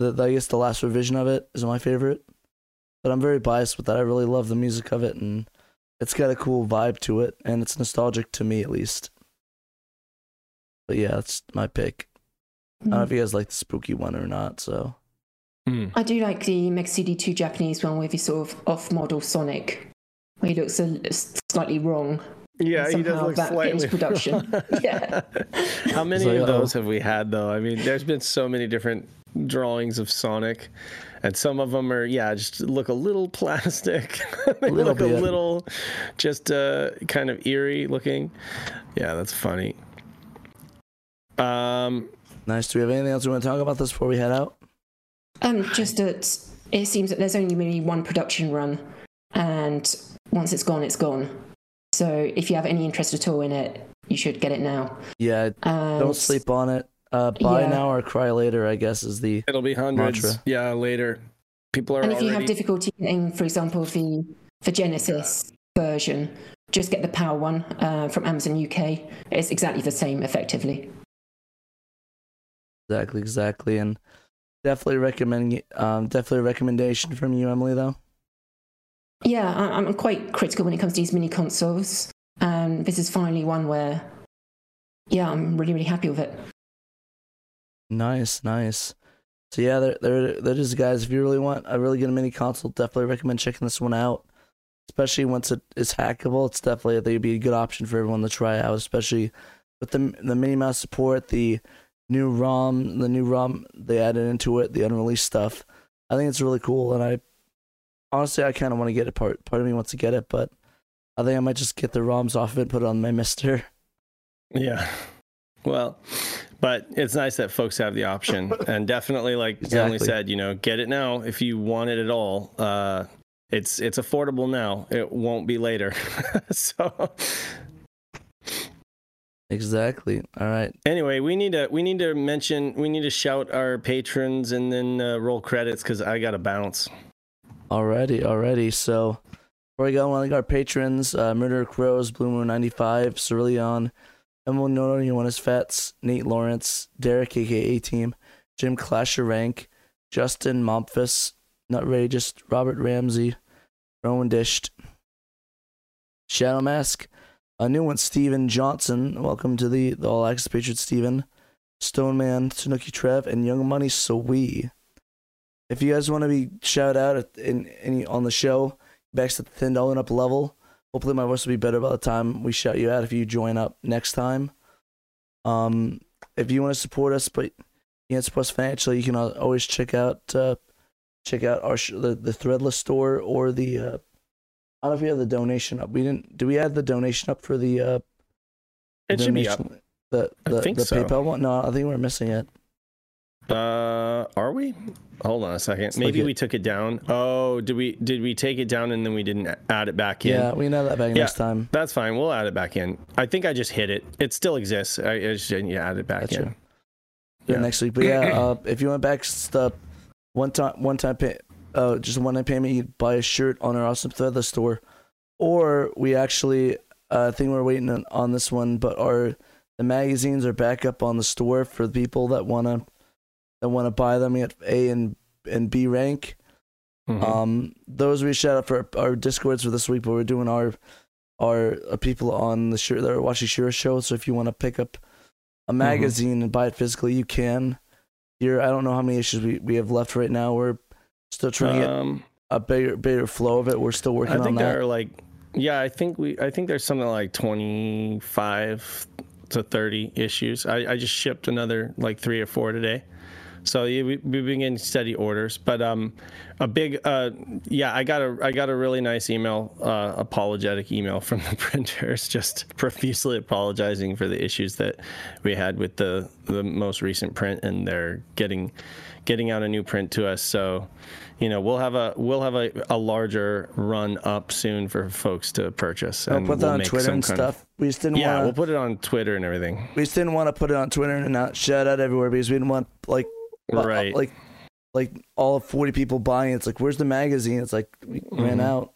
I guess the last revision of it is my favorite. But I'm very biased with that. I really love the music of it, and it's got a cool vibe to it, and it's nostalgic to me, at least. But yeah, that's my pick. I don't know if you guys like the spooky one or not, so. I do like the Mega CD2 Japanese one with the sort of off-model Sonic. He looks slightly wrong. Yeah, he does look slightly production. Yeah. How many of those have we had, though? I mean, there's been so many different drawings of Sonic, and some of them are, just look a little plastic. They look a little just kind of eerie looking. Yeah, that's funny. Nice. Do we have anything else we want to talk about this before we head out? Just that it seems that there's only really one production run, and once it's gone, it's gone. So if you have any interest at all in it, you should get it now. Yeah, don't sleep on it. Buy now or cry later, I guess, is the mantra. It'll be hundreds. Yeah, later. People are. And if you have difficulty getting, for example, the Genesis version, just get the Power one from Amazon UK. It's exactly the same, effectively. Exactly, and definitely a recommendation from you, Emily, though. Yeah, I'm quite critical when it comes to these mini consoles. This is finally one where, I'm really, really happy with it. Nice. So yeah, they're just guys. If you really want a really good mini console, definitely recommend checking this one out. Especially once it is hackable, it's definitely they'd be a good option for everyone to try out. Especially with the Minnie Mouse support, the new ROM they added into it, the unreleased stuff. I think it's really cool, and I honestly kind of want to get it. Part of me wants to get it, but I think I might just get the ROMs off of it, put it on my Mister. Yeah. Well, but it's nice that folks have the option, and definitely, like Emily said, you know, get it now if you want it at all. It's affordable now. It won't be later. So exactly. All right. Anyway, we need to shout our patrons and then roll credits because I gotta bounce. Alrighty. So before we go, I want to thank our patrons: Murder Crows, Blue Moon 95, Cerulean. Emil Nono, Yoannis Fats, Nate Lawrence, Derek aka Team, Jim Clasher Rank, Justin Momphis, Nutrageous, Robert Ramsey, Rowan Dished, Shadow Mask, a new one, Steven Johnson. Welcome to the All Access Patriot, Steven, Stoneman, Tanuki Trev, and Young Money Sawee. If you guys want to be shouted out on the show, back to the $10 and up level. Hopefully my voice will be better by the time we shout you out if you join up next time. If you want to support us, but you can't support us financially, you can always check out our the Threadless store or the. I don't know if we have the donation up. We didn't. Do we add the donation up for the? It should be up. I think the PayPal one. No, I think we're missing it. Are we? Hold on a second. Maybe we took it down. Oh, did we take it down and then we didn't add it back in? Yeah, we can add that back in next time. That's fine. We'll add it back in. I think I just hid it. It still exists. I just didn't add it back in. Yeah, next week. But yeah, if you want back stuff, one-time payment, you buy a shirt on our awesome Threadless store, or we actually I think we're waiting on this one, but the magazines are back up on the store for the people that want to buy them. We have A and B rank. Mm-hmm. Those we shout out for our Discords for this week, but we're doing our people on the show that are watching Shiro Show. So if you want to pick up a magazine and buy it physically, you can. I don't know how many issues we have left right now. We're still trying to get a bigger flow of it. We're still working on that. I think there are I think there's something like 25 to 30 issues. I just shipped another like 3 or 4 today. So we've been getting steady orders, but I got a really nice email, apologetic email from the printers, just profusely apologizing for the issues that we had with the most recent print, and they're getting out a new print to us. So, you know, we'll have a larger run up soon for folks to purchase. And we'll put that on Twitter and stuff. We'll put it on Twitter and everything. We just didn't want to put it on Twitter and not shout out everywhere because we didn't want right, like all of 40 people buying. It's like, where's the magazine? It's like we ran out.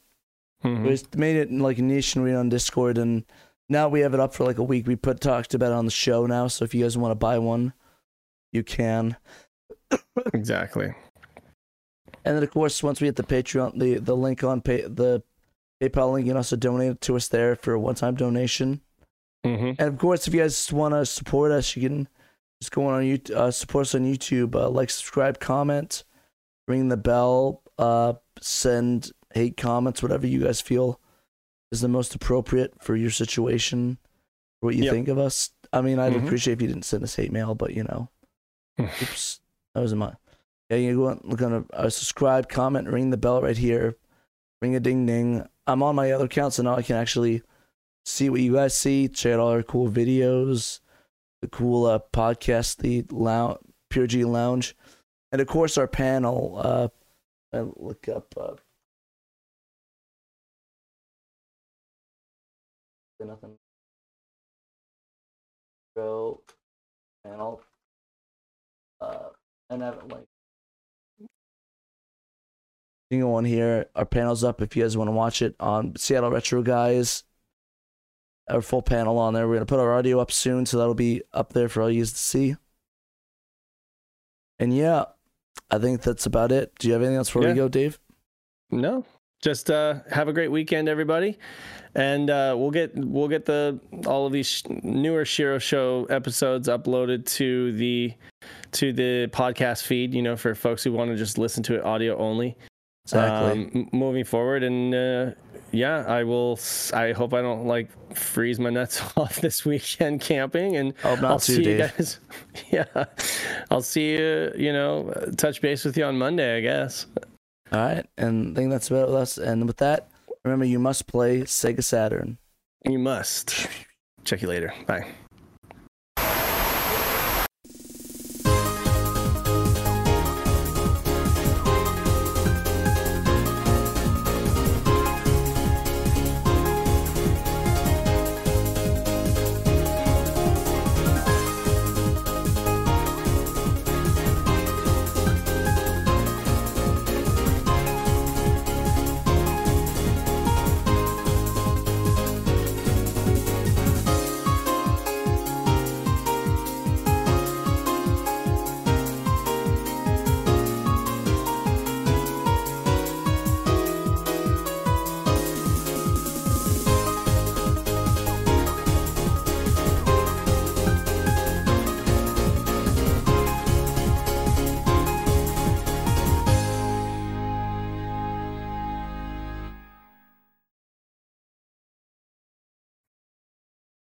Mm-hmm. We just made it like a niche and read on Discord, and now we have it up for like a week. We talked about it on the show now, so if you guys want to buy one, you can. Exactly. And then of course, once we hit the Patreon, the link on the PayPal link, you can also donate to us there for a one-time donation. Mm-hmm. And of course, if you guys want to support us, you can. Just go on YouTube, support us on YouTube, like, subscribe, comment, ring the bell, send hate comments, whatever you guys feel is the most appropriate for your situation, what you think of us. I mean, I'd appreciate if you didn't send us hate mail, but you know, oops, that wasn't mine. Yeah, you go on, look on subscribe, comment, ring the bell right here, ring a ding ding. I'm on my other account, so now I can actually see what you guys see, check out all our cool videos. The cool podcast, the PRGE Lounge, and of course our panel. I look up nothing. Go panel, and I have like single one here. Our panel's up if you guys want to watch it on Seattle Retro Guys. Our full panel on there. We're going to put our audio up soon, so that'll be up there for all you guys to see. And yeah, I think that's about it. Do you have anything else before we go, Dave? No. Just have a great weekend, everybody. And we'll get all of these newer Shiro Show episodes uploaded to the to the podcast feed, you know, for folks who want to just listen to it audio only. Exactly. Moving forward, and yeah, I will. I hope I don't like freeze my nuts off this weekend camping, and I'll see you guys. Yeah, I'll see you. You know, touch base with you on Monday, I guess. All right, and I think that's about us. And with that, remember, you must play Sega Saturn. You must. Check you later. Bye.